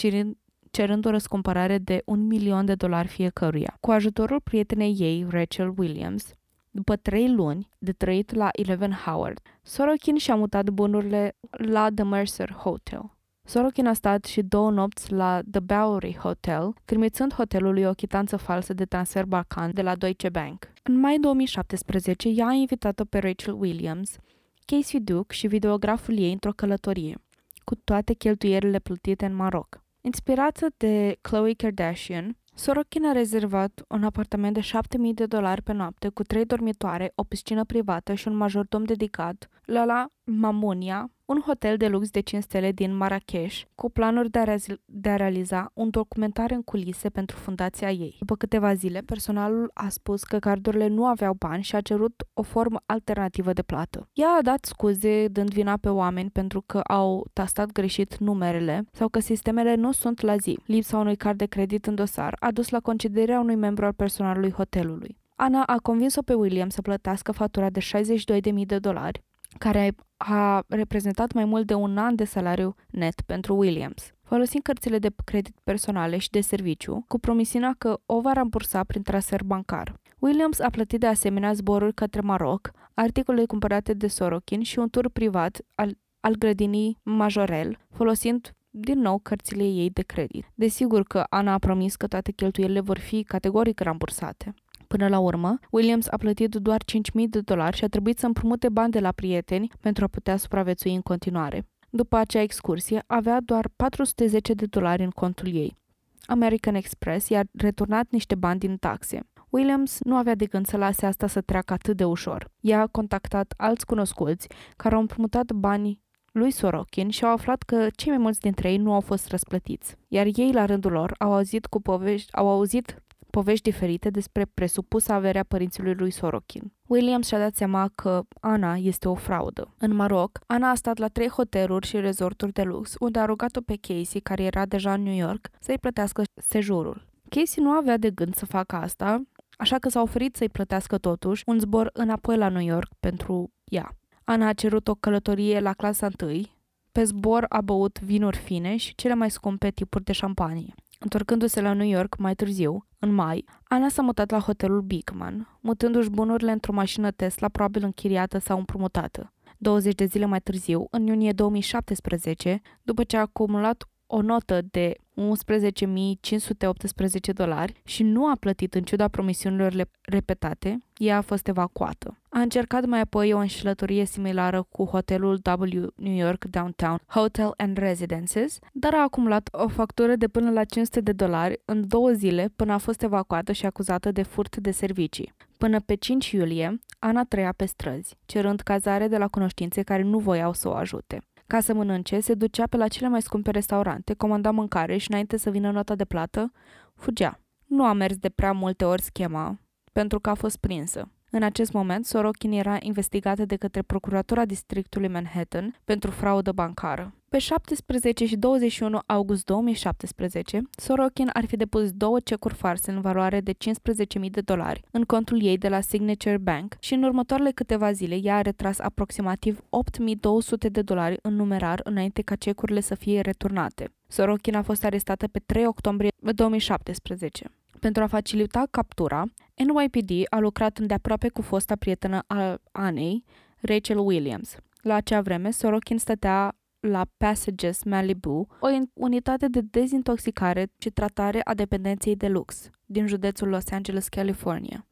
cerând o răscumpărare de un milion de dolari fiecăruia. Cu ajutorul prietenei ei, Rachel Williams, după trei luni de trăit la Eleven Howard, Sorokin și-a mutat bunurile la The Mercer Hotel. Sorokin a stat și două nopți la The Bowery Hotel, trimițând hotelului o chitanță falsă de transfer bancar de la Deutsche Bank. În mai două mii șaptesprezece, ea a invitat-o pe Rachel Williams, Casey Duke și videograful ei într-o călătorie, cu toate cheltuierile plătite în Maroc. Inspirată de Khloe Kardashian, Sorokin a rezervat un apartament de șapte mii de dolari pe noapte cu trei dormitoare, o piscină privată și un majordom dedicat la la Mamonia, un hotel de lux de cinci stele din Marrakech, cu planuri de a, re- de a realiza un documentar în culise pentru fundația ei. După câteva zile, personalul a spus că cardurile nu aveau bani și a cerut o formă alternativă de plată. Ea a dat scuze dând vina pe oameni pentru că au tastat greșit numerele sau că sistemele nu sunt la zi. Lipsa unui card de credit în dosar a dus la concedierea unui membru al personalului hotelului. Anna a convins-o pe William să plătească fatura de șaizeci și două de mii de dolari, care a reprezentat mai mult de un an de salariu net pentru Williams. Folosind cărțile de credit personale și de serviciu, cu promisiunea că o va rambursa prin transfer bancar. Williams a plătit de asemenea zboruri către Maroc, articole cumpărate de Sorokin și un tur privat al, al grădinii Majorel, folosind din nou cărțile ei de credit. Desigur că Anna a promis că toate cheltuielile vor fi categoric rambursate. Până la urmă, Williams a plătit doar cinci mii de dolari și a trebuit să împrumute bani de la prieteni pentru a putea supraviețui în continuare. După acea excursie, avea doar patru sute zece de dolari în contul ei. American Express i-a returnat niște bani din taxe. Williams nu avea de gând să lase asta să treacă atât de ușor. Ea a contactat alți cunoscuți care au împrumutat banii lui Sorokin și au aflat că cei mai mulți dintre ei nu au fost răsplătiți, iar ei, la rândul lor, au auzit cu povești, au auzit povești diferite despre presupusa averea părinților lui Sorokin. Williams și-a dat seama că Anna este o fraudă. În Maroc, Anna a stat la trei hoteluri și resorturi de lux, unde a rugat-o pe Casey, care era deja în New York, să-i plătească sejurul. Casey nu avea de gând să facă asta, așa că s-a oferit să-i plătească totuși un zbor înapoi la New York pentru ea. Anna a cerut o călătorie la clasa întâi, pe zbor a băut vinuri fine și cele mai scumpe tipuri de șampanie. Întorcându-se la New York mai târziu, în mai, Anna s-a mutat la hotelul Bigman, mutându-și bunurile într-o mașină Tesla probabil închiriată sau împrumutată. douăzeci de zile mai târziu, în iunie două mii șaptesprezece, după ce a acumulat o notă de unsprezece mii cinci sute optsprezece dolari și nu a plătit în ciuda promisiunilor repetate, ea a fost evacuată. A încercat mai apoi o înșelătorie similară cu hotelul W New York Downtown Hotel and Residences, dar a acumulat o factură de până la cinci sute de dolari în două zile până a fost evacuată și acuzată de furt de servicii. Până pe cinci iulie, Anna trăia pe străzi, cerând cazare de la cunoștințe care nu voiau să o ajute. Ca să mănânce, se ducea pe la cele mai scumpe restaurante, comanda mâncare și înainte să vină nota de plată, fugea. Nu a mers de prea multe ori schema, pentru că a fost prinsă. În acest moment, Sorokin era investigată de către Procuratura Districtului Manhattan pentru fraudă bancară. Pe șaptesprezece și douăzeci și unu august două mii șaptesprezece, Sorokin ar fi depus două cecuri false în valoare de cincisprezece mii de dolari în contul ei de la Signature Bank și în următoarele câteva zile ea a retras aproximativ opt mii două sute de dolari în numerar înainte ca cecurile să fie returnate. Sorokin a fost arestată pe trei octombrie două mii șaptesprezece. Pentru a facilita captura, N Y P D a lucrat îndeaproape cu fosta prietenă a Anei, Rachel Williams. La acea vreme, Sorokin stătea la Passages Malibu, o unitate de dezintoxicare și tratare a dependenței de lux din județul Los Angeles, California.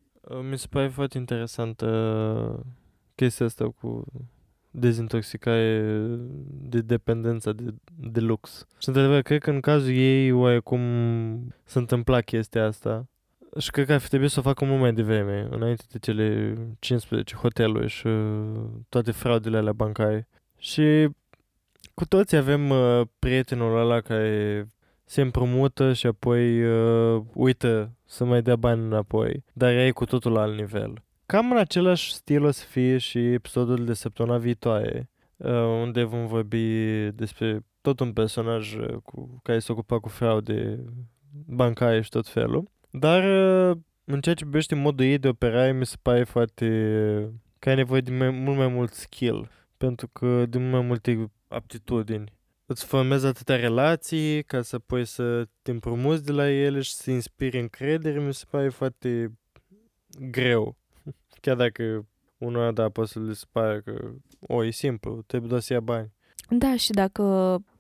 Mi se pare foarte interesantă chestia asta cu dezintoxicare de dependența de, de lux. Și într-adevăr, cred că în cazul ei oarecum se întâmpla chestia asta și cred că ar fi trebuit să o facă mult mai devreme, înainte de cele cincisprezece hoteluri și toate fraudele alea bancare. Și cu toți avem uh, prietenul ăla care se împrumută și apoi uh, uită să mai dea bani înapoi, dar ea e cu totul la alt nivel. Cam în același stil o să fie și episodul de săptămâna viitoare, uh, unde vom vorbi despre tot un personaj cu, care se ocupa cu fraude bancare și tot felul, dar uh, în ceea ce privește modul ei de operare mi se pare foarte că ai nevoie de mai, mult mai mult skill, pentru că de mai multe aptitudini. Îți formezi atâtea relații ca să poți să te împrumuți de la ele și să inspiri încredere, mi se pare foarte greu. Chiar dacă unora, da, poate să le pare că o, e simplu, trebuie doar să ia bani. Da, și dacă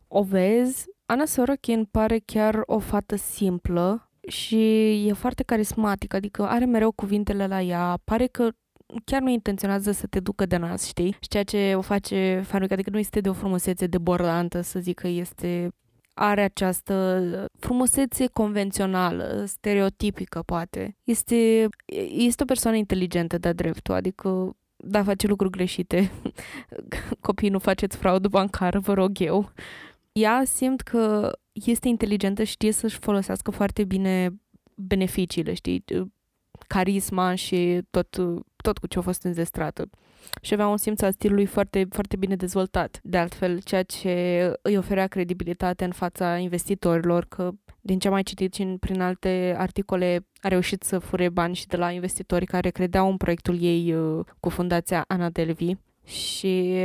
o vezi, Anna Sorokin pare chiar o fată simplă și e foarte carismatică, adică are mereu cuvintele la ea, pare că chiar nu intenționează să te ducă de nas, știi? Și ceea ce o face fanuica, adică nu este de o frumusețe debordantă, să zic că este, are această frumusețe convențională, stereotipică, poate. Este, este o persoană inteligentă de-a dreptul, adică da, face lucruri greșite. Copiii, nu faceți fraudă bancară, vă rog eu. Ea simt că este inteligentă, știe să-și folosească foarte bine beneficiile, știi, carisma și tot, tot cu ce a fost înzestrată. Și avea un simț al stilului foarte, foarte bine dezvoltat. De altfel, ceea ce îi oferea credibilitate în fața investitorilor, că din ce am mai citit și prin alte articole, a reușit să fure bani și de la investitori care credeau în proiectul ei cu fundația Anna Delvey. Și,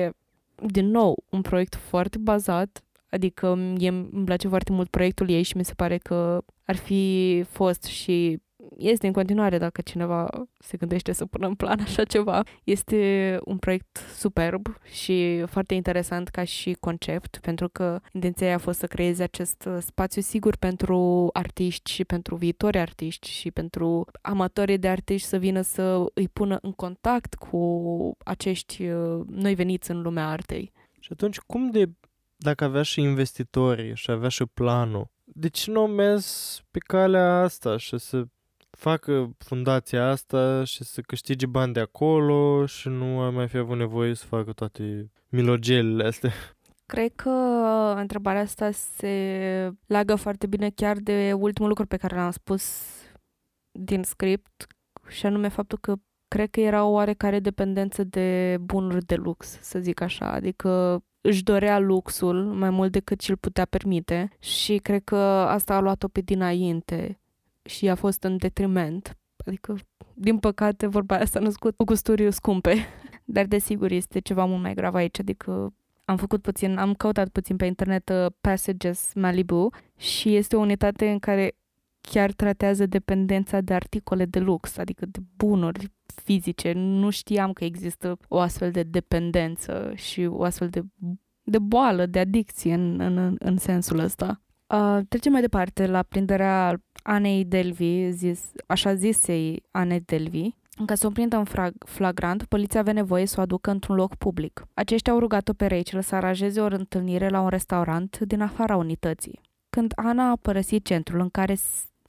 din nou, un proiect foarte bazat, adică îmi place foarte mult proiectul ei și mi se pare că ar fi fost și este în continuare, dacă cineva se gândește să pună în plan așa ceva. Este un proiect superb și foarte interesant ca și concept, pentru că intenția ei a fost să creeze acest spațiu sigur pentru artiști și pentru viitori artiști și pentru amatorii de artiști să vină să îi pună în contact cu acești noi veniți în lumea artei. Și atunci, cum de, dacă avea și investitorii și avea și planul, de ce nu au mers pe calea asta și să facă fundația asta și să câștige bani de acolo și nu ar mai fi avut nevoie să facă toate milogelile astea? Cred că întrebarea asta se leagă foarte bine chiar de ultimul lucru pe care l-am spus din script, și anume faptul că cred că era o oarecare dependență de bunuri de lux, să zic așa, adică își dorea luxul mai mult decât și-l putea permite și cred că asta a luat-o pe dinainte și a fost în detriment. Adică, din păcate, vorba aia s-a născut cu gusturi scumpe. Dar, desigur, este ceva mult mai grav aici. Adică, am făcut puțin, am căutat puțin pe internet uh, Passages Malibu și este o unitate în care chiar tratează dependența de articole de lux, adică de bunuri fizice. Nu știam că există o astfel de dependență și o astfel de, de boală, de adicție în, în, în sensul ăsta. Uh, trecem mai departe la prinderea Anei Delvey, zis, așa zisei Anne Delvey. În ca să o prindă în frag- flagrant, poliția avea nevoie să o aducă într-un loc public. Aceștia au rugat-o pe Rachel să aranjeze o întâlnire la un restaurant din afara unității. Când Anna a părăsit centrul în care,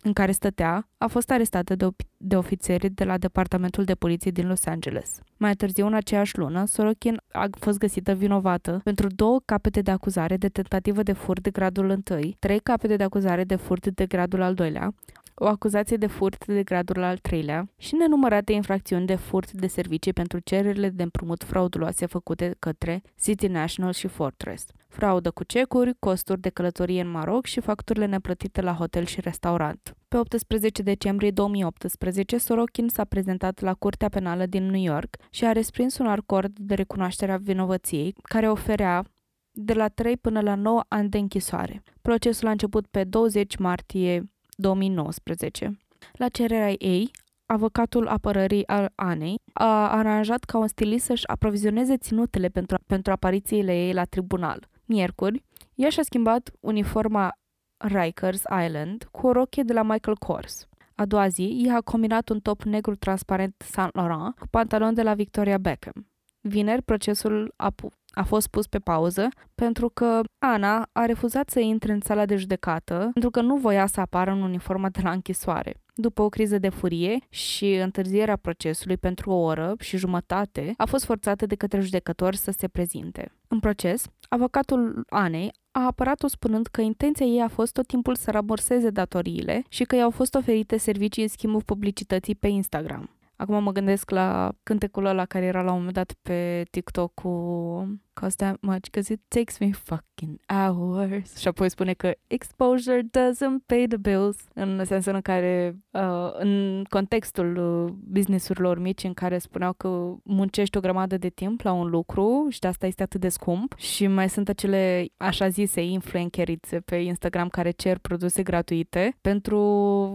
în care stătea, a fost arestată de, op- de ofițeri de la Departamentul de Poliție din Los Angeles. Mai târziu, în aceeași lună, Sorokin a fost găsită vinovată pentru două capete de acuzare de tentativă de furt de gradul întâi, trei capete de acuzare de furt de gradul al doilea, o acuzație de furt de gradul al treilea și nenumărate infracțiuni de furt de servicii pentru cererile de împrumut frauduloase făcute către City National și Fortress, fraudă cu cecuri, costuri de călătorie în Maroc și facturile neplătite la hotel și restaurant. Pe optsprezece decembrie două mii optsprezece, Sorokin s-a prezentat la Curtea Penală din New York și a respins un acord de recunoaștere a vinovăției care oferea de la trei până la nouă ani de închisoare. Procesul a început pe douăzeci martie două mii nouăsprezece. La cererea ei, avocatul apărării al Anei a aranjat ca un stilist să-și aprovizioneze ținutele pentru, pentru aparițiile ei la tribunal. Miercuri, ea și-a schimbat uniforma Rikers Island cu o rochie de la Michael Kors. A doua zi, ea a combinat un top negru transparent Saint Laurent cu pantalon de la Victoria Beckham. Vineri, procesul a, pu- a fost pus pe pauză pentru că Anna a refuzat să intre în sala de judecată pentru că nu voia să apară în uniforma de la închisoare. După o criză de furie și întârzierea procesului pentru o oră și jumătate, a fost forțată de către judecători să se prezinte. În proces, avocatul Anei a apărat-o spunând că intenția ei a fost tot timpul să ramburseze datoriile și că i-au fost oferite servicii în schimbul publicității pe Instagram. Acum mă gândesc la cântecul ăla care era la un moment dat pe TikTok cu Cost that much, cause it takes me fucking hours. Și apoi spune că exposure doesn't pay the bills. În sensul în care, uh, în contextul business-urilor mici în care spuneau că muncești o grămadă de timp la un lucru și de asta este atât de scump. Și mai sunt acele așa zise influencerițe pe Instagram care cer produse gratuite pentru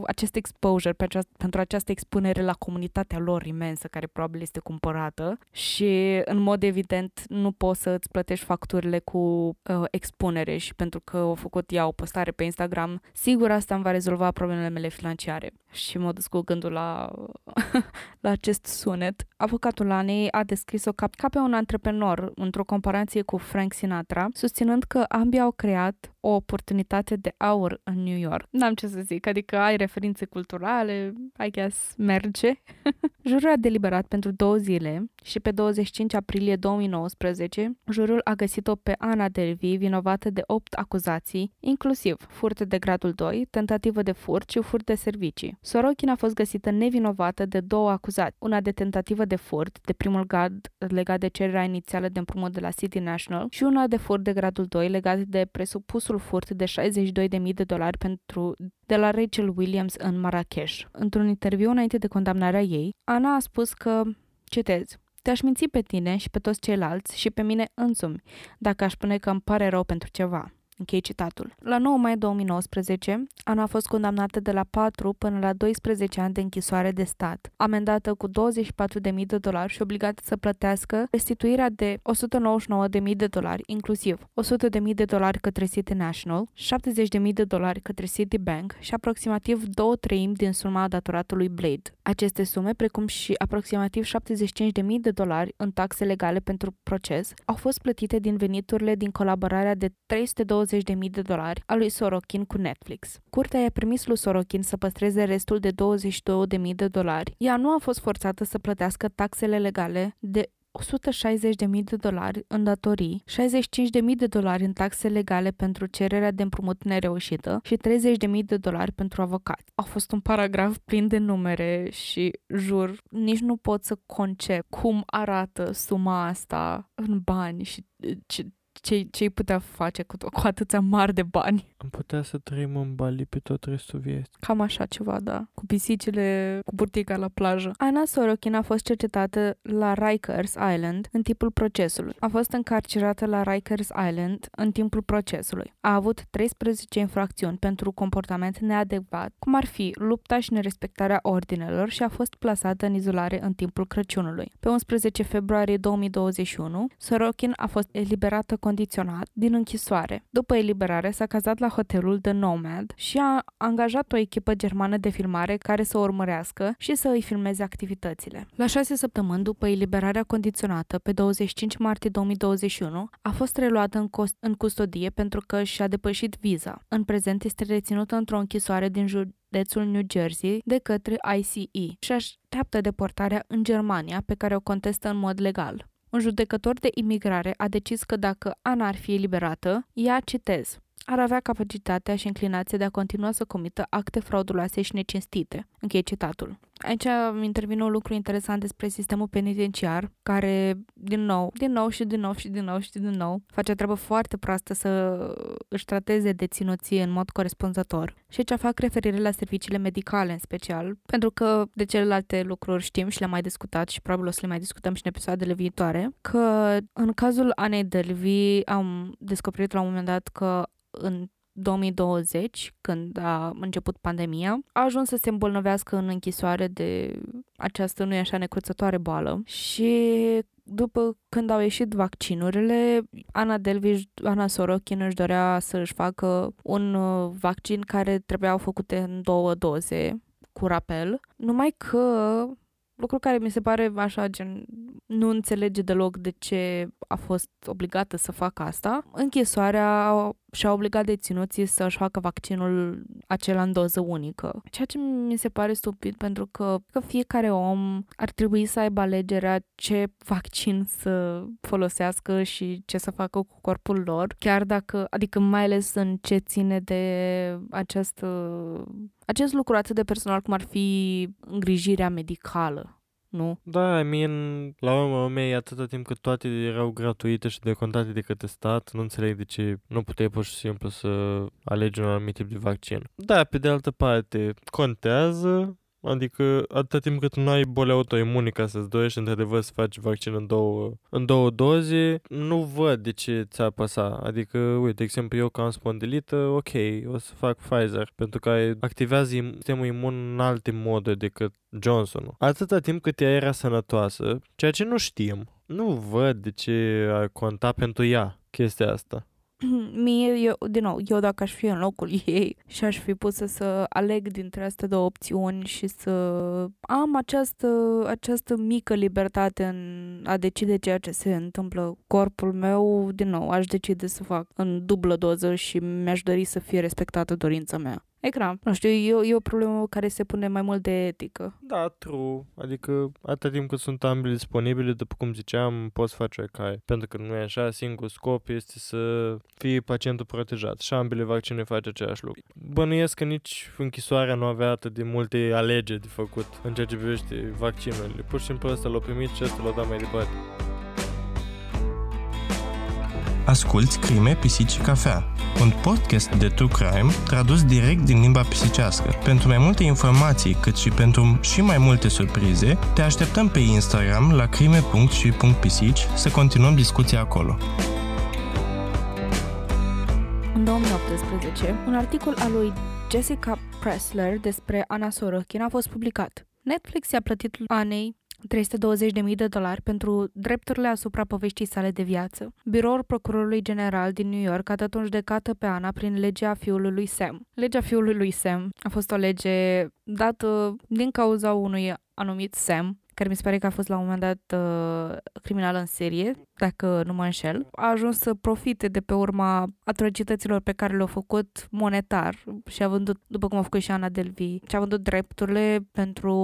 acest exposure, pentru această expunere la comunitatea lor imensă care probabil este cumpărată și în mod evident nu poți să îți plătești facturile cu uh, expunere și pentru că au făcut ea o postare pe Instagram, sigur asta îmi va rezolva problemele mele financiare. Și mă dus cu gândul la, la acest sunet. Avocatul Anei a descris-o ca, ca pe un antreprenor într-o comparație cu Frank Sinatra, susținând că ambii au creat o oportunitate de aur în New York. N-am ce să zic, adică ai referințe culturale, I guess, merge. Jurul a deliberat pentru două zile și pe douăzeci și cinci aprilie două mii nouăsprezece, jurul a găsit-o pe Anna Delvey vinovată de opt acuzații, inclusiv furt de gradul doi, tentativă de furt și furt de servicii. Sorokin a fost găsită nevinovată de două acuzații, una de tentativă de furt, de primul grad legat de cererea inițială de împrumut de la City National și una de furt de gradul doi legat de presupusul furt de șaizeci și două de mii de dolari pentru de la Rachel Williams în Marrakech. Într-un interviu înainte de condamnarea ei, Anna a spus că, citez, te-aș minți pe tine și pe toți ceilalți și pe mine însumi, dacă aș spune că îmi pare rău pentru ceva. Închei citatul. La nouă mai două mii nouăsprezece, Anna a fost condamnată de la patru până la doisprezece ani de închisoare de stat, amendată cu douăzeci și patru de mii de dolari și obligată să plătească restituirea de o sută nouăzeci și nouă de mii de dolari, inclusiv o sută de mii de dolari către City National, șaptezeci de mii de dolari către Citibank și aproximativ două treimi din suma datoratului Blade. Aceste sume, precum și aproximativ șaptezeci și cinci de mii de dolari în taxe legale pentru proces, au fost plătite din veniturile din colaborarea de trei sute douăzeci de mii de dolari a lui Sorokin cu Netflix. Curtea i-a permis lui Sorokin să păstreze restul de douăzeci și două de mii de dolari. Ea nu a fost forțată să plătească taxele legale de o sută șaizeci de mii de dolari în datorii, șaizeci și cinci de mii de dolari în taxe legale pentru cererea de împrumut nereușită și treizeci de mii de dolari pentru avocat. A fost un paragraf plin de numere și, jur, nici nu pot să concep cum arată suma asta în bani și ce ce-i putea face cu, cu atâția mari de bani. Am putea să trăim în Bali pe tot restul vieții. Cam așa ceva, da. Cu pisicile, cu burtica la plajă. Anna Sorokin a fost cercetată la Rikers Island în timpul procesului. A fost încarcerată la Rikers Island în timpul procesului. A avut treisprezece infracțiuni pentru comportament neadecvat, cum ar fi lupta și nerespectarea ordinelor, și a fost plasată în izolare în timpul Crăciunului. Pe unsprezece februarie două mii douăzeci și unu, Sorokin a fost eliberată condiționat din închisoare. După eliberare, s-a cazat la hotelul The Nomad și a angajat o echipă germană de filmare care să o urmărească și să îi filmeze activitățile. La șase săptămâni după eliberarea condiționată, pe douăzeci și cinci martie două mii douăzeci și unu, a fost reluată în, cost- în custodie pentru că și-a depășit viza. În prezent este reținută într-o închisoare din județul New Jersey de către I C E și așteaptă deportarea în Germania, pe care o contestă în mod legal. Un judecător de imigrare a decis că dacă Anna ar fi eliberată, ea, citez, ar avea capacitatea și inclinația de a continua să comită acte frauduloase și necinstite. Închei citatul. Aici intervine un lucru interesant despre sistemul penitenciar, care, din nou, din nou și din nou și din nou și din nou, face o treabă foarte proastă să își trateze deținuții în mod corespunzător. Și aici fac referire la serviciile medicale, în special, pentru că de celelalte lucruri știm și le-am mai discutat și probabil o să le mai discutăm și în episoadele viitoare, că în cazul Anei Delvey am descoperit la un moment dat că în două mii douăzeci, când a început pandemia, a ajuns să se îmbolnăvească în închisoare de această nu-i așa necruțătoare boală și după când au ieșit vaccinurile, Anna Delvey, Anna Sorokin își dorea să își facă un vaccin care trebuiau făcute în două doze cu rapel, numai că lucru care mi se pare așa, gen, nu înțelege deloc de ce a fost obligată să facă asta. Închisoarea și-a obligat deținuții să-și facă vaccinul acela în doză unică. Ceea ce mi se pare stupid, pentru că, că fiecare om ar trebui să aibă alegerea ce vaccin să folosească și ce să facă cu corpul lor, chiar dacă, adică mai ales în ce ține de această... acest lucru atât de personal cum ar fi îngrijirea medicală. Nu? Da, I mean, la urma urmei, atâta timp cât toate erau gratuite și decontate de către stat, nu înțeleg de ce nu puteai pur și simplu să alegi un anumit tip de vaccin. Da, pe de altă parte, contează, adică atâta timp cât nu ai boli autoimune ca să-ți dorești într-adevăr să faci vaccin în două, în două doze, nu văd de ce ți-ar păsa. Adică, uite, de exemplu, eu că am spondilită, ok, o să fac Pfizer, pentru că activează sistemul imun în alte moduri decât Johnson-ul. Atâta timp cât ea era sănătoasă, ceea ce nu știm, nu văd de ce ar conta pentru ea chestia asta. mie, eu, din nou, eu dacă aș fi în locul ei și aș fi pusă să aleg dintre astea două opțiuni și să am această, această mică libertate în a decide ceea ce se întâmplă corpul meu, din nou, aș decide să fac în dublă doză și mi-aș dori să fie respectată dorința mea. Ecran, nu știu, e, e o problemă care se pune mai mult de etică. Da, true. Adică atâta timp cât sunt ambele disponibile, după cum ziceam, poți face cai. Pentru că nu e așa, singurul scop este să fie pacientul protejat și ambele vaccine face același lucru. Bănuiesc că nici închisoarea nu avea atât de multe alegeri de făcut în ceea ce privește vaccinurile. Pur și simplu ăsta l-a primit și ăsta l-a dat mai departe. Asculți Crime, Pisici și Cafea, un podcast de true crime tradus direct din limba pisicească. Pentru mai multe informații, cât și pentru și mai multe surprize, te așteptăm pe Instagram la crime.și.pisici să continuăm discuția acolo. În două mii optsprezece, un articol al lui Jessica Pressler despre Anna Sorokin a fost publicat. Netflix i-a plătit Anei trei sute douăzeci de mii de dolari pentru drepturile asupra poveștii sale de viață. Biroul Procurorului General din New York a dat o judecată pe Anna prin legea fiului lui Sam. Legea fiului lui Sam a fost o lege dată din cauza unui anumit Sam, care mi se pare că a fost la un moment dat uh, criminal în serie, dacă nu mă înșel, a ajuns să profite de pe urma atrocităților pe care le-au făcut monetar și a vândut, după cum a făcut și Anna Delvey, și a vândut drepturile pentru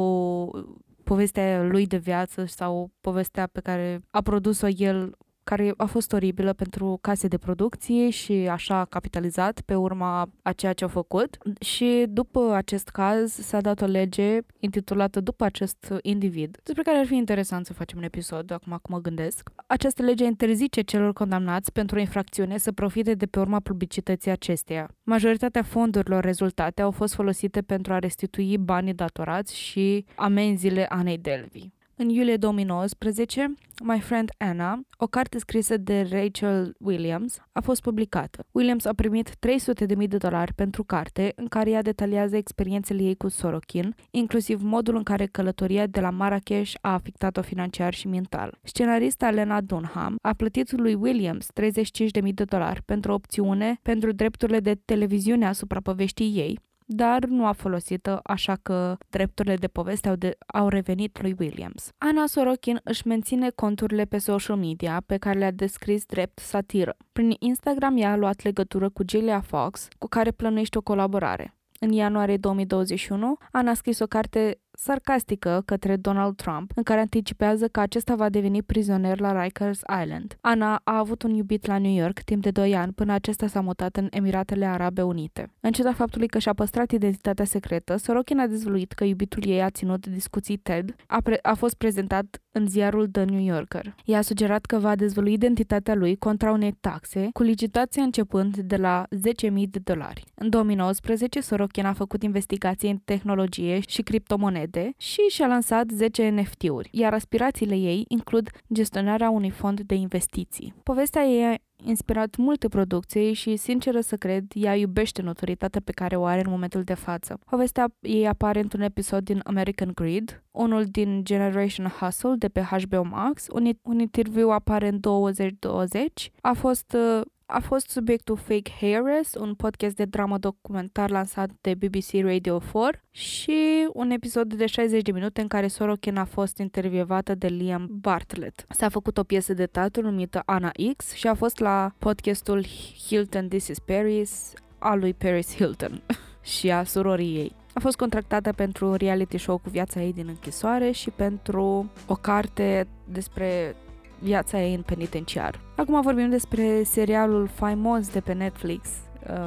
povestea lui de viață sau povestea pe care a produs-o el, care a fost oribilă pentru case de producție și așa a capitalizat pe urma a ceea ce a făcut. Și după acest caz s-a dat o lege intitulată după acest individ, despre care ar fi interesant să facem un episod, acum cum mă gândesc. Această lege interzice celor condamnați pentru o infracțiune să profite de pe urma publicității acesteia. Majoritatea fondurilor rezultate au fost folosite pentru a restitui banii datorați și amenziile Anei Delvey. În iulie două mii nouăsprezece, My Friend Anna, o carte scrisă de Rachel Williams, a fost publicată. Williams a primit trei sute de mii de dolari pentru carte, în care ea detaliază experiențele ei cu Sorokin, inclusiv modul în care călătoria de la Marrakech a afectat-o financiar și mental. Scenarista Elena Dunham a plătit lui Williams treizeci și cinci de mii de dolari pentru opțiune pentru drepturile de televiziune asupra poveștii ei, dar nu a folosită, așa că drepturile de poveste au, de, au revenit lui Williams. Anna Sorokin își menține conturile pe social media pe care le-a descris drept satiră. Prin Instagram ea a luat legătură cu Julia Fox, cu care plănuiește o colaborare. În ianuarie două mii douăzeci și unu, Anna a scris o carte sarcastică către Donald Trump, în care anticipează că acesta va deveni prizonier la Rikers Island. Anna a avut un iubit la New York timp de doi ani până acesta s-a mutat în Emiratele Arabe Unite. În ciuda faptului că și-a păstrat identitatea secretă, Sorokin a dezvăluit că iubitul ei a ținut discuții TED, a, pre- a fost prezentat în ziarul The New Yorker. Ea a sugerat că va dezvălui identitatea lui contra unei taxe, cu licitația începând de la zece mii de dolari. În două mii nouăsprezece, Sorokin a făcut investigații în tehnologie și criptomonede și și-a lansat zece N F T-uri, iar aspirațiile ei includ gestionarea unui fond de investiții. Povestea ei a inspirat multe producții și, sinceră să cred, ea iubește notorietatea pe care o are în momentul de față. Povestea ei apare într-un episod din American Greed, unul din Generation Hustle de pe H B O Max, un, un interviu apare în douăzeci douăzeci, a fost... Uh, A fost subiectul Fake Heiress, un podcast de dramă documentar lansat de B B C Radio patru și un episod de șaizeci de minute în care Sorokin a fost intervievată de Liam Bartlett. S-a făcut o piesă de teatru numită Anna X și a fost la podcastul Hilton This is Paris a lui Paris Hilton și a surorii ei. A fost contractată pentru reality show cu viața ei din închisoare și pentru o carte despre viața ei în penitenciar. Acum vorbim despre serialul faimos de pe Netflix,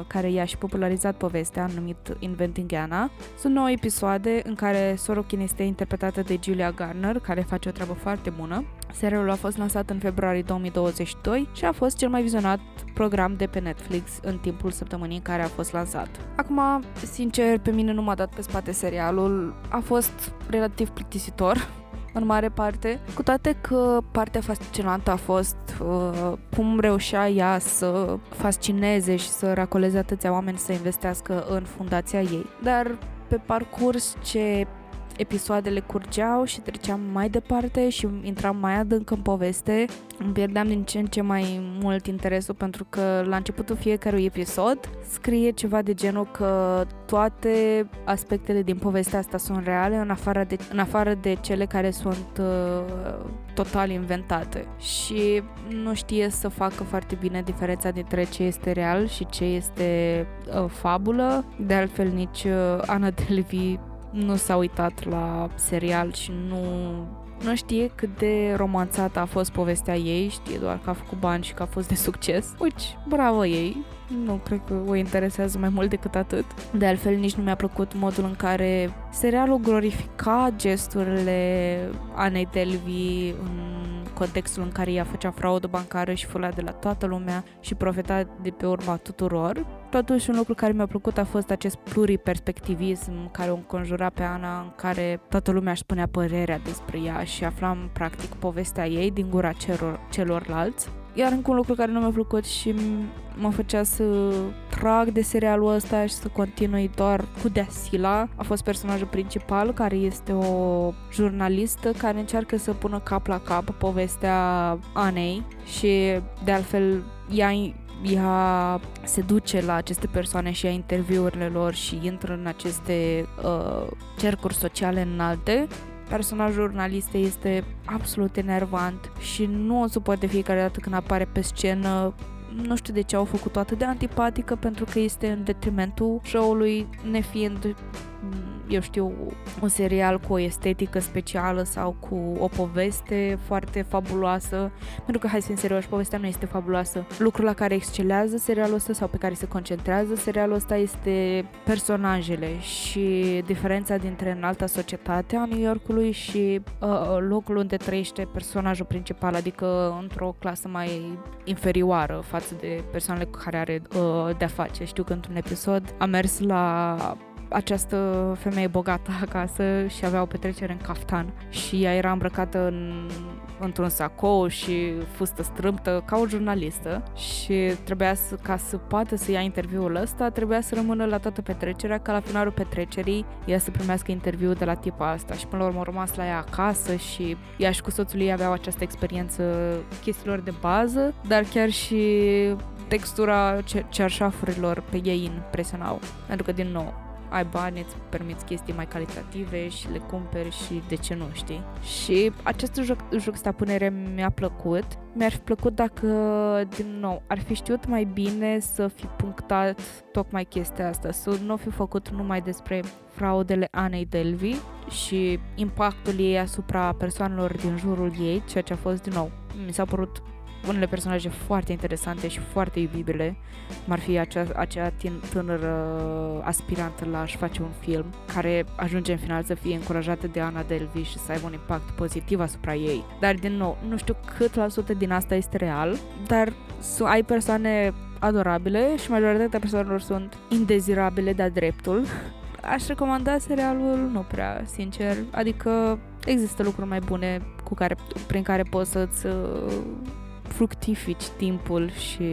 care i-a și popularizat povestea, numit Inventing Anna. Sunt nouă episoade în care Sorokin este interpretată de Julia Garner, care face o treabă foarte bună. Serialul a fost lansat în februarie două mii douăzeci și doi și a fost cel mai vizionat program de pe Netflix în timpul săptămânii în care a fost lansat. Acum, sincer, pe mine nu m-a dat pe spate serialul. A fost relativ plictisitor, în mare parte, cu toate că partea fascinantă a fost uh, cum reușea ea să fascineze și să racoleze atâția oameni să investească în fundația ei. Dar pe parcurs ce episoadele curgeau și treceam mai departe și intram mai adânc în poveste. Îmi pierdeam din ce în ce mai mult interesul, pentru că la începutul fiecărui episod scrie ceva de genul că toate aspectele din povestea asta sunt reale, în afară de, în afară de cele care sunt uh, total inventate. Și nu știe să facă foarte bine diferența dintre ce este real și ce este uh, fabulă. De altfel, nici uh, Anna Delvey nu s-a uitat la serial și nu, nu știe cât de romanțată a fost povestea ei, știe doar că a făcut bani și că a fost de succes. Uci, bravo ei! Nu cred că o interesează mai mult decât atât. De altfel, nici nu mi-a plăcut modul în care serialul glorifica gesturile Anei Delvey în contextul în care ea făcea fraudă bancară și fula de la toată lumea și profita de pe urma tuturor. Totuși, un lucru care mi-a plăcut a fost acest pluriperspectivism care o înconjura pe Anna, în care toată lumea își spunea părerea despre ea și aflam practic povestea ei din gura celor, celorlalți. Iar încă un lucru care nu mi-a plăcut și mă făcea să trag de serialul ăsta și să continui doar cu deasila, a fost personajul principal, care este o jurnalistă care încearcă să pună cap la cap povestea Anei și de altfel ea, ea se duce la aceste persoane și ia interviurile lor și intră în aceste uh, cercuri sociale înalte. Personajul jurnalistei este absolut enervant și nu o supăr de fiecare dată când apare pe scenă. Nu știu de ce au făcut-o atât de antipatică, pentru că este în detrimentul show-ului, nefiind, eu știu, un serial cu o estetică specială sau cu o poveste foarte fabuloasă, pentru că, hai să fim serioși, povestea nu este fabuloasă. Lucrul la care excelează serialul ăsta sau pe care se concentrează serialul ăsta este personajele și diferența dintre înalta societate a New Yorkului și uh, locul unde trăiește personajul principal, adică într-o clasă mai inferioară față de persoanele cu care are uh, de-a face. Știu că într-un episod a mers la această femeie bogată acasă și avea o petrecere în caftan și ea era îmbrăcată în, într-un sacou și fustă strâmbtă ca o jurnalistă și trebuia să, ca să poată să ia interviul ăsta, trebuia să rămână la toată petrecerea, ca la finalul petrecerii ea să primească interviul de la tipa asta și până la urmă a rămas la ea acasă și ea și cu soțul ei aveau această experiență chestiilor de bază, dar chiar și textura cearșafurilor pe ei impresionau, pentru că, din nou, ai bani, îți permiți chestii mai calitative și le cumperi și de ce nu, știi? Și această juxtapunere mi-a plăcut. Mi-ar fi plăcut dacă, din nou, ar fi știut mai bine să fi punctat tocmai chestia asta, să nu fi făcut numai despre fraudele Anei Delvey și impactul ei asupra persoanelor din jurul ei, ceea ce a fost, din nou, mi s-a părut unele personaje foarte interesante și foarte iubibile, cum ar fi acea, acea tânără aspirantă la a-și face un film, care ajunge în final să fie încurajată de Anna Delvey și să aibă un impact pozitiv asupra ei. Dar, din nou, nu știu cât la sută din asta este real, dar ai persoane adorabile și majoritatea persoanelor sunt indezirabile de-a dreptul. Aș recomanda serialul, nu prea, sincer, adică există lucruri mai bune cu care, prin care poți să-ți fructifici timpul și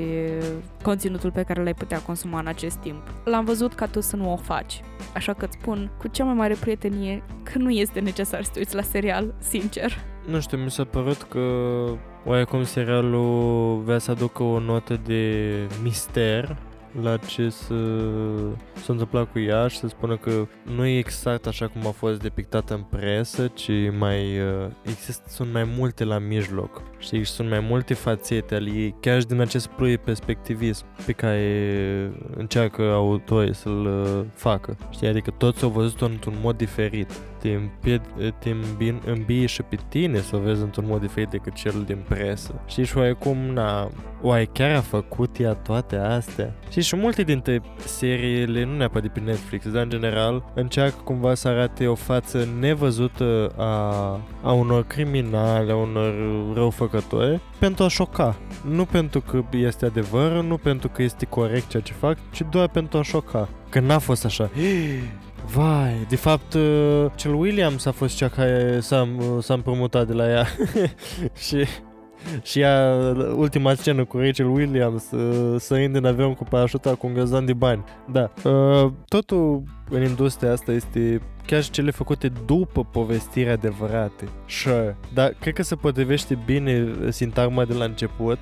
conținutul pe care l-ai putea consuma în acest timp. L-am văzut ca tu să nu o faci, așa că îți spun cu cea mai mare prietenie că nu este necesar să te uiți la serial, sincer. Nu știu, mi s-a părut că oarecum serialul vrea să aducă o notă de mister la ce să s-a întâmplat cu ea și să spună că nu e exact așa cum a fost depictată în presă, ci mai există, sunt mai multe la mijloc, știi, și sunt mai multe fațete ale ei, chiar și din acest pluriperspectivism pe care încearcă autorii să-l facă, știi, adică toți au văzut-o într-un mod diferit. Te, împie- te îmbi- îmbii și pe tine să o vezi într-un mod diferit decât cel din presă. Știi, și oarecum, na, oare chiar a făcut ea toate astea? Știi, și multe dintre seriile, nu neapărat de pe Netflix, dar în general, încearcă cumva să arate o față nevăzută a, a unor criminali, a unor răufăcători, pentru a șoca. Nu pentru că este adevărul, nu pentru că este corect ceea ce fac, ci doar pentru a șoca. Că n-a fost așa. Vai, de fapt, cel Williams a fost cea care s-a, s-a împrumutat de la ea și Și ea, ultima scenă cu Rachel Williams, săind în avion cu parașuta cu un gazdan de bani. Da. Totul în industria asta este chiar și cele făcute după povestiri adevărate. Sure. Dar cred că se potrivește bine sintagma de la început.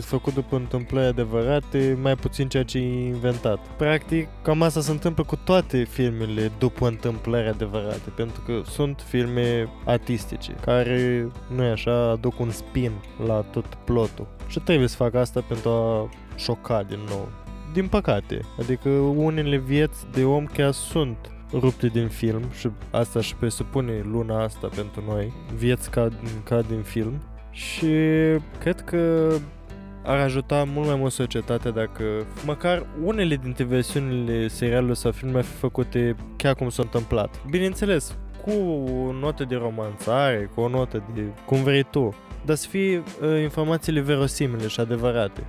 Făcut după întâmplări adevărate, mai puțin ceea ce e inventat. Practic, cam asta se întâmplă cu toate filmele după întâmplări adevărate, pentru că sunt filme artistice, care, nu e așa, aduc un spin la tot plotul. Și trebuie să fac asta pentru a șoca din nou. Din păcate, adică unele vieți de om chiar sunt rupte din film, și asta își presupune luna asta pentru noi, vieți ca, ca din film, și cred că ar ajuta mult mai mult societatea dacă măcar unele dintre versiunile serialului sau filmele ar fi făcute chiar cum s-a întâmplat. Bineînțeles, cu o notă de romanțare, cu o notă de cum vrei tu, dar să fie uh, informațiile verosimile și adevărate.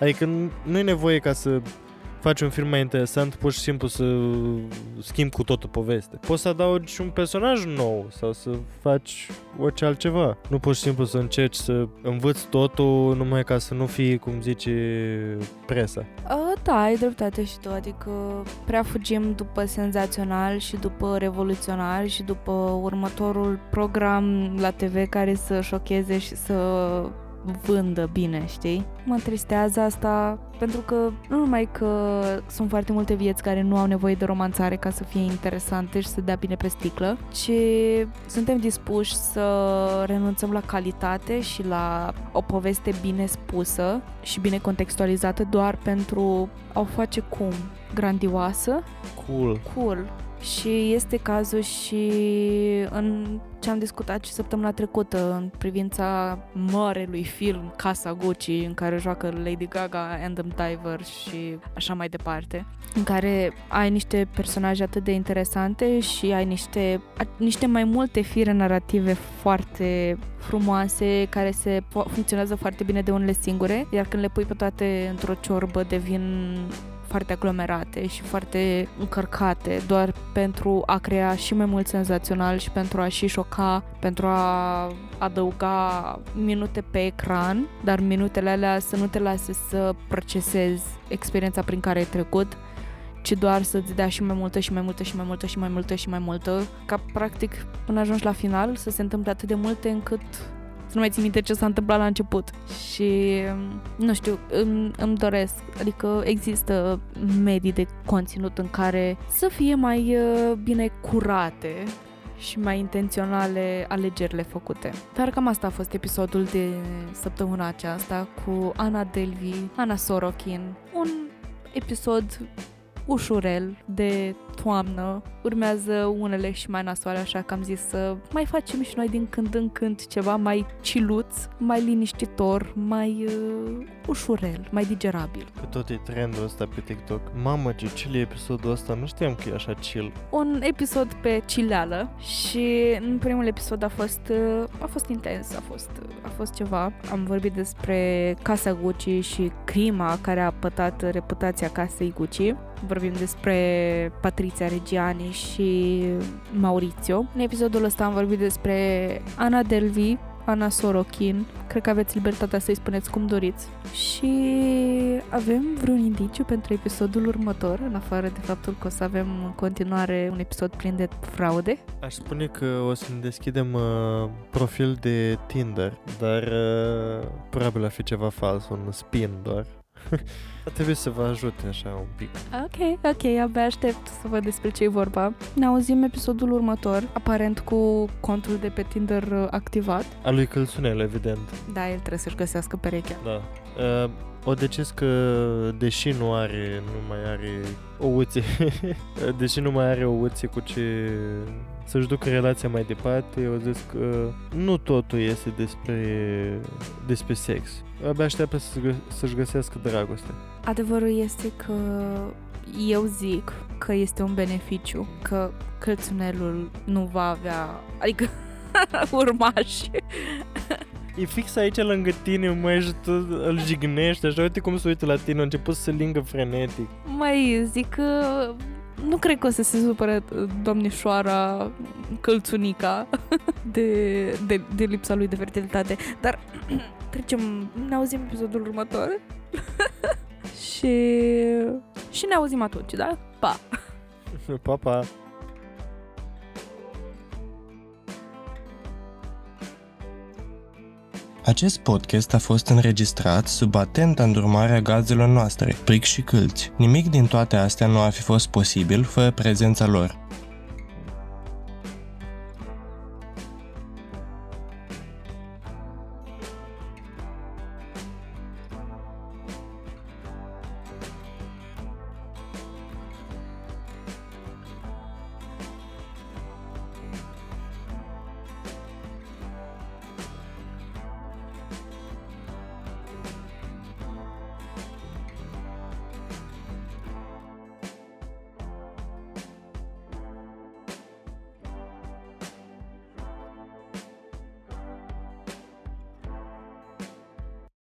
Adică nu e nevoie ca să faci un film mai interesant pur și simplu să schimbi cu totul poveste. Poți să adaugi un personaj nou sau să faci orice altceva. Nu pur și simplu să încerci să învăți totul numai ca să nu fii, cum zice, presa. A, da, ai dreptate și tu. Adică prea fugim după senzațional și după revoluționar și după următorul program la te ve care să șocheze și să vândă bine, știi? Mă tristează asta pentru că nu numai că sunt foarte multe vieți care nu au nevoie de romanțare ca să fie interesante și să dea bine pe sticlă, ci suntem dispuși să renunțăm la calitate și la o poveste bine spusă și bine contextualizată doar pentru a o face cum? Grandioasă? Cool. Cool. Și este cazul și în ce am discutat și săptămâna trecută în privința marelui film Casa Gucci, în care joacă Lady Gaga, Adam Driver și așa mai departe, în care ai niște personaje atât de interesante și ai niște, niște mai multe fire narrative foarte frumoase care se funcționează foarte bine de unele singure, iar când le pui pe toate într-o ciorbă devin foarte aglomerate și foarte încărcate, doar pentru a crea și mai mult senzațional și pentru a și șoca, pentru a adăuga minute pe ecran, dar minutele alea să nu te lase să procesezi experiența prin care ai trecut, ci doar să-ți dea și mai multă și mai multă și mai multă și mai multă și mai multă, ca practic până ajungi la final să se întâmple atât de multe încât să nu mai țin minte ce s-a întâmplat la început. Și, nu știu, îmi, îmi doresc. Adică există medii de conținut în care să fie mai uh, bine curate și mai intenționale alegerile făcute. Dar cam asta a fost episodul de săptămâna aceasta cu Anna Delvey, Anna Sorokin. Un episod ușurel de toamnă. Urmează unele și mai nasoale, așa că am zis să mai facem și noi din când în când ceva mai chiluț, mai liniștitor, mai uh, ușurel, mai digerabil. Că tot e trendul ăsta pe TikTok. Mamă, ce chill e episodul ăsta, nu știam că e așa chill. Un episod pe chileală și în primul episod a fost uh, a fost intens, a fost uh, a fost ceva. Am vorbit despre Casa Gucci și crima care a pătat reputația casei Gucci. Vorbim despre Patrizia Reggiani și Maurizio. În episodul ăsta am vorbit despre Anna Delvey, Anna Sorokin. Cred că aveți libertatea să-i spuneți cum doriți. Și avem vreun indiciu pentru episodul următor, în afară de faptul că o să avem în continuare un episod plin de fraude? Aș spune că o să ne deschidem uh, profil de Tinder, dar uh, probabil ar fi ceva fals, un spin doar. Trebuie să vă ajute așa un pic. Ok, ok, abia aștept să văd despre ce e vorba. Ne auzim episodul următor, aparent cu contul de pe Tinder activat. A lui Călțunel, evident. Da, el trebuie să-și găsească perechea. Da. Uh, o decis că deși nu are, nu mai are ouțe, deși nu mai are ouțe cu ce să-și ducă relația mai departe, eu zic că nu totul este despre, despre sex. Abia așteaptă să-și găsească dragostea. Adevărul este că eu zic că este un beneficiu, că Călțunelul nu va avea, adică, urmași. E fix aici lângă tine, măi, și tu îl jignești, așa, uite cum se uită la tine, a început să se lingă frenetic. Mai zic că nu cred că o să se supere domnișoara Călțunica de, de, de lipsa lui de fertilitate, dar trecem, ne auzim episodul următor și, și ne auzim atunci, da? Pa! Pa, pa! Acest podcast a fost înregistrat sub atenta îndrumare a gazelor noastre, pric și câlți. Nimic din toate astea nu ar fi fost posibil fără prezența lor.